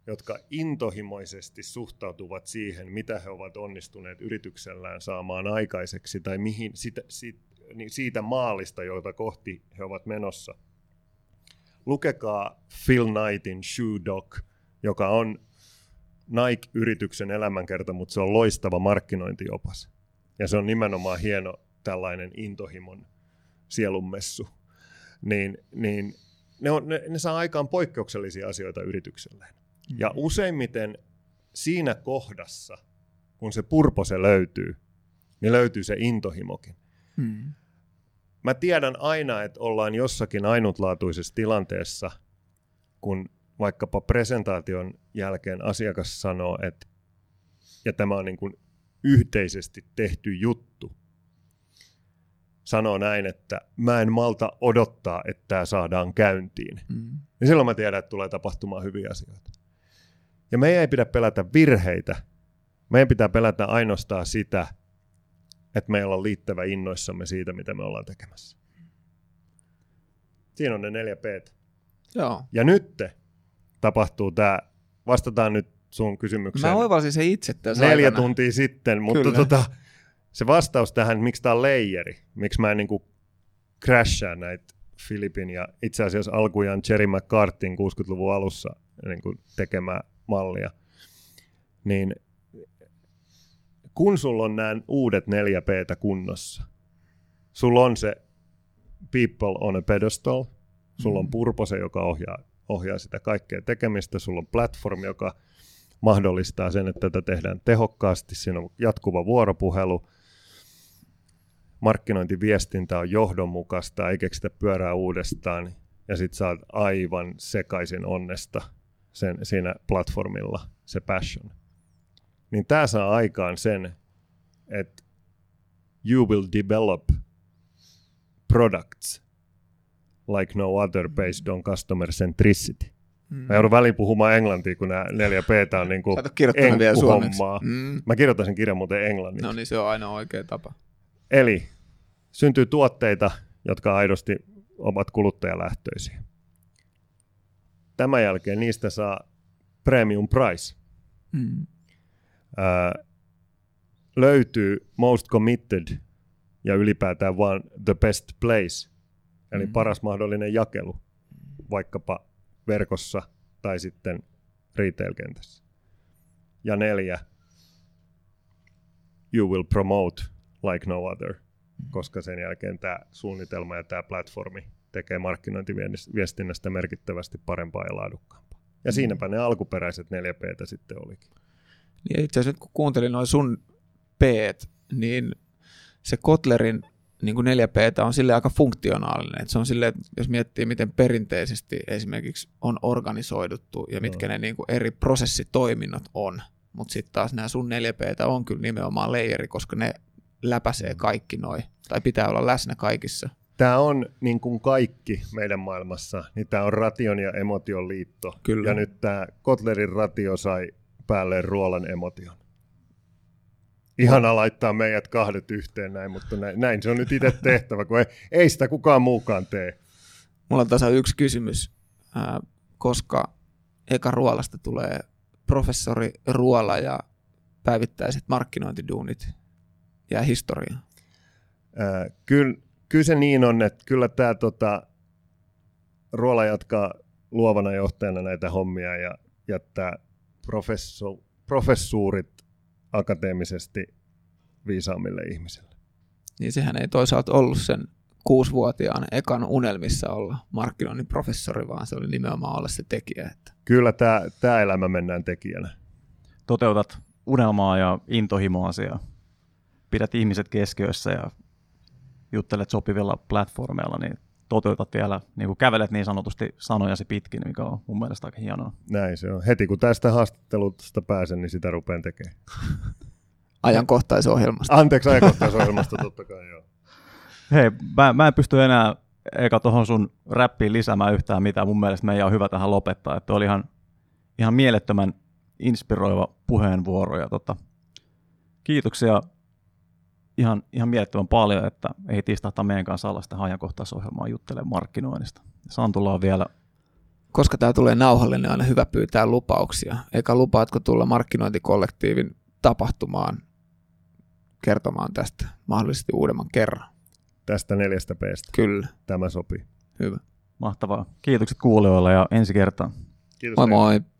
jotka intohimoisesti suhtautuvat siihen, mitä he ovat onnistuneet yrityksellään saamaan aikaiseksi tai mihin, sitä, siitä, siitä maalista, jota kohti he ovat menossa. Lukekaa Phil Knightin Shoe Dog, joka on Nike-yrityksen elämänkerta, mutta se on loistava markkinointiopas. Ja se on nimenomaan hieno tällainen intohimon sielunmessu. Niin, niin ne, on, ne, ne saa aikaan poikkeuksellisia asioita yritykselleen. Ja useimmiten siinä kohdassa, kun se purpo se löytyy, niin löytyy se intohimokin. Hmm. Mä tiedän aina, että ollaan jossakin ainutlaatuisessa tilanteessa, kun vaikkapa presentaation jälkeen asiakas sanoo, että ja tämä on niin kuin yhteisesti tehty juttu, sanoo näin, että mä en malta odottaa, että tämä saadaan käyntiin. Hmm. Ja silloin mä tiedän, että tulee tapahtumaan hyviä asioita. Ja meidän ei pidä pelätä virheitä, meidän pitää pelätä ainoastaan sitä, että meillä on liittävä innoissamme siitä, mitä me ollaan tekemässä. Siinä on ne neljä P:tä. Joo. Ja nyt tapahtuu tämä, vastataan nyt sun kysymykseen. Mä oivalsin se itse tässä Neljä aikana. tuntia sitten, mutta tota, se vastaus tähän, miksi tämä on leijeri, miksi mä en niin kuin crashaa näitä Filipin ja itse asiassa alkujaan Jerry McCartin kuudenkymmenen luvun alussa niin kuin tekemää mallia, niin kun sulla on nämä uudet neljä P:tä kunnossa, sulla on se people on a pedestal, sulla on purpose, joka ohjaa, ohjaa sitä kaikkea tekemistä, sulla on platform, joka mahdollistaa sen, että tätä tehdään tehokkaasti, siinä on jatkuva vuoropuhelu, markkinointiviestintä on johdonmukaista, eikä sitä pyörää uudestaan, ja sit saat aivan sekaisin onnesta sen, siinä platformilla, se passion. Niin tää saa aikaan sen, että you will develop products like no other based on customer centricity. Mm. Mä joudun väliin puhumaan englantia, kun nämä neljä P:tä on niinku enkkuhommaa. Mm. Mä kirjoitan sen kirjan muuten englanniksi. No niin, se on aina oikea tapa. Eli syntyy tuotteita, jotka aidosti ovat kuluttajalähtöisiä. Tämän jälkeen niistä saa premium price. Mm. Öö, löytyy most committed ja ylipäätään vaan the best place, eli mm. paras mahdollinen jakelu, vaikkapa verkossa tai sitten retail-kentässä. Ja neljä, you will promote like no other, koska sen jälkeen tämä suunnitelma ja tämä platformi tekee markkinointiviestinnästä merkittävästi parempaa ja laadukkaampaa. Ja siinäpä ne alkuperäiset neljä P:tä sitten olikin. Niin itse asiassa nyt kun kuuntelin noin sun P:t, niin se Kotlerin niin neljä P:tä on silleen aika funktionaalinen. Et se on silleen, että jos miettii, miten perinteisesti esimerkiksi on organisoiduttu ja mitkä no. ne niin kuin eri prosessitoiminnot on, mutta sitten taas nämä sun neljä P:tä on kyllä nimenomaan leijeri, koska ne läpäisee kaikki noi, tai pitää olla läsnä kaikissa. Tämä on niin kuin kaikki meidän maailmassa, niin tämä on ration ja emotion liitto. Kyllä. Ja nyt tämä Kotlerin ratio sai päälle Ruolan emotion. Ihana laittaa meidät kahdet yhteen näin, mutta näin, näin se on nyt itse tehtävä, kun ei, ei sitä kukaan muukaan tee. Mulla on tasa yksi kysymys, äh, koska Eka Ruolasta tulee professori Ruola ja päivittäiset markkinointiduunit jää historiaan. Äh, kyllä, kyllä se niin on, että kyllä tämä tota, Ruola jatkaa luovana johtajana näitä hommia ja jättää professor, professuurit akateemisesti viisaammille ihmisille. Niin sehän ei toisaalta ollut sen kuusivuotiaan ekan unelmissa olla markkinoinnin professori, vaan se oli nimenomaan olla se tekijä. Että. Kyllä tämä, tämä elämä mennään tekijänä. Toteutat unelmaa ja intohimoasi ja pidät ihmiset keskiössä ja juttelet sopivilla platformeilla, niin toteutat vielä, niin kuin kävelet niin sanotusti sanojasi pitkin, mikä on mun mielestä aika hienoa. Näin se on. Heti kun tästä haastattelusta pääsen, niin sitä rupean tekemään. Ajankohtaisohjelmasta. Anteeksi, ajankohtaisohjelmasta totta kai, joo. Hei, mä, mä en pysty enää Eka tuohon sun räppiin lisäämään yhtään mitään. Mun mielestä meidän on hyvä tähän lopettaa. Että oli ihan, ihan mielettömän inspiroiva puheenvuoro. Ja tota, kiitoksia. Ihan, ihan mielettömän paljon, että ei tistahtaa meidän kanssa alla sitä ajankohtaisohjelmaa juttelemaan markkinoinnista. Santulla on vielä... Koska tämä tulee nauhalle, niin aina hyvä pyytää lupauksia. Eikä lupaatko tulla markkinointikollektiivin tapahtumaan kertomaan tästä mahdollisesti uudemman kerran? Tästä neljästä P:stä. Kyllä. Tämä sopii. Hyvä. Mahtavaa. Kiitokset kuulijoille ja ensi kertaan. Kiitos. Moi moi.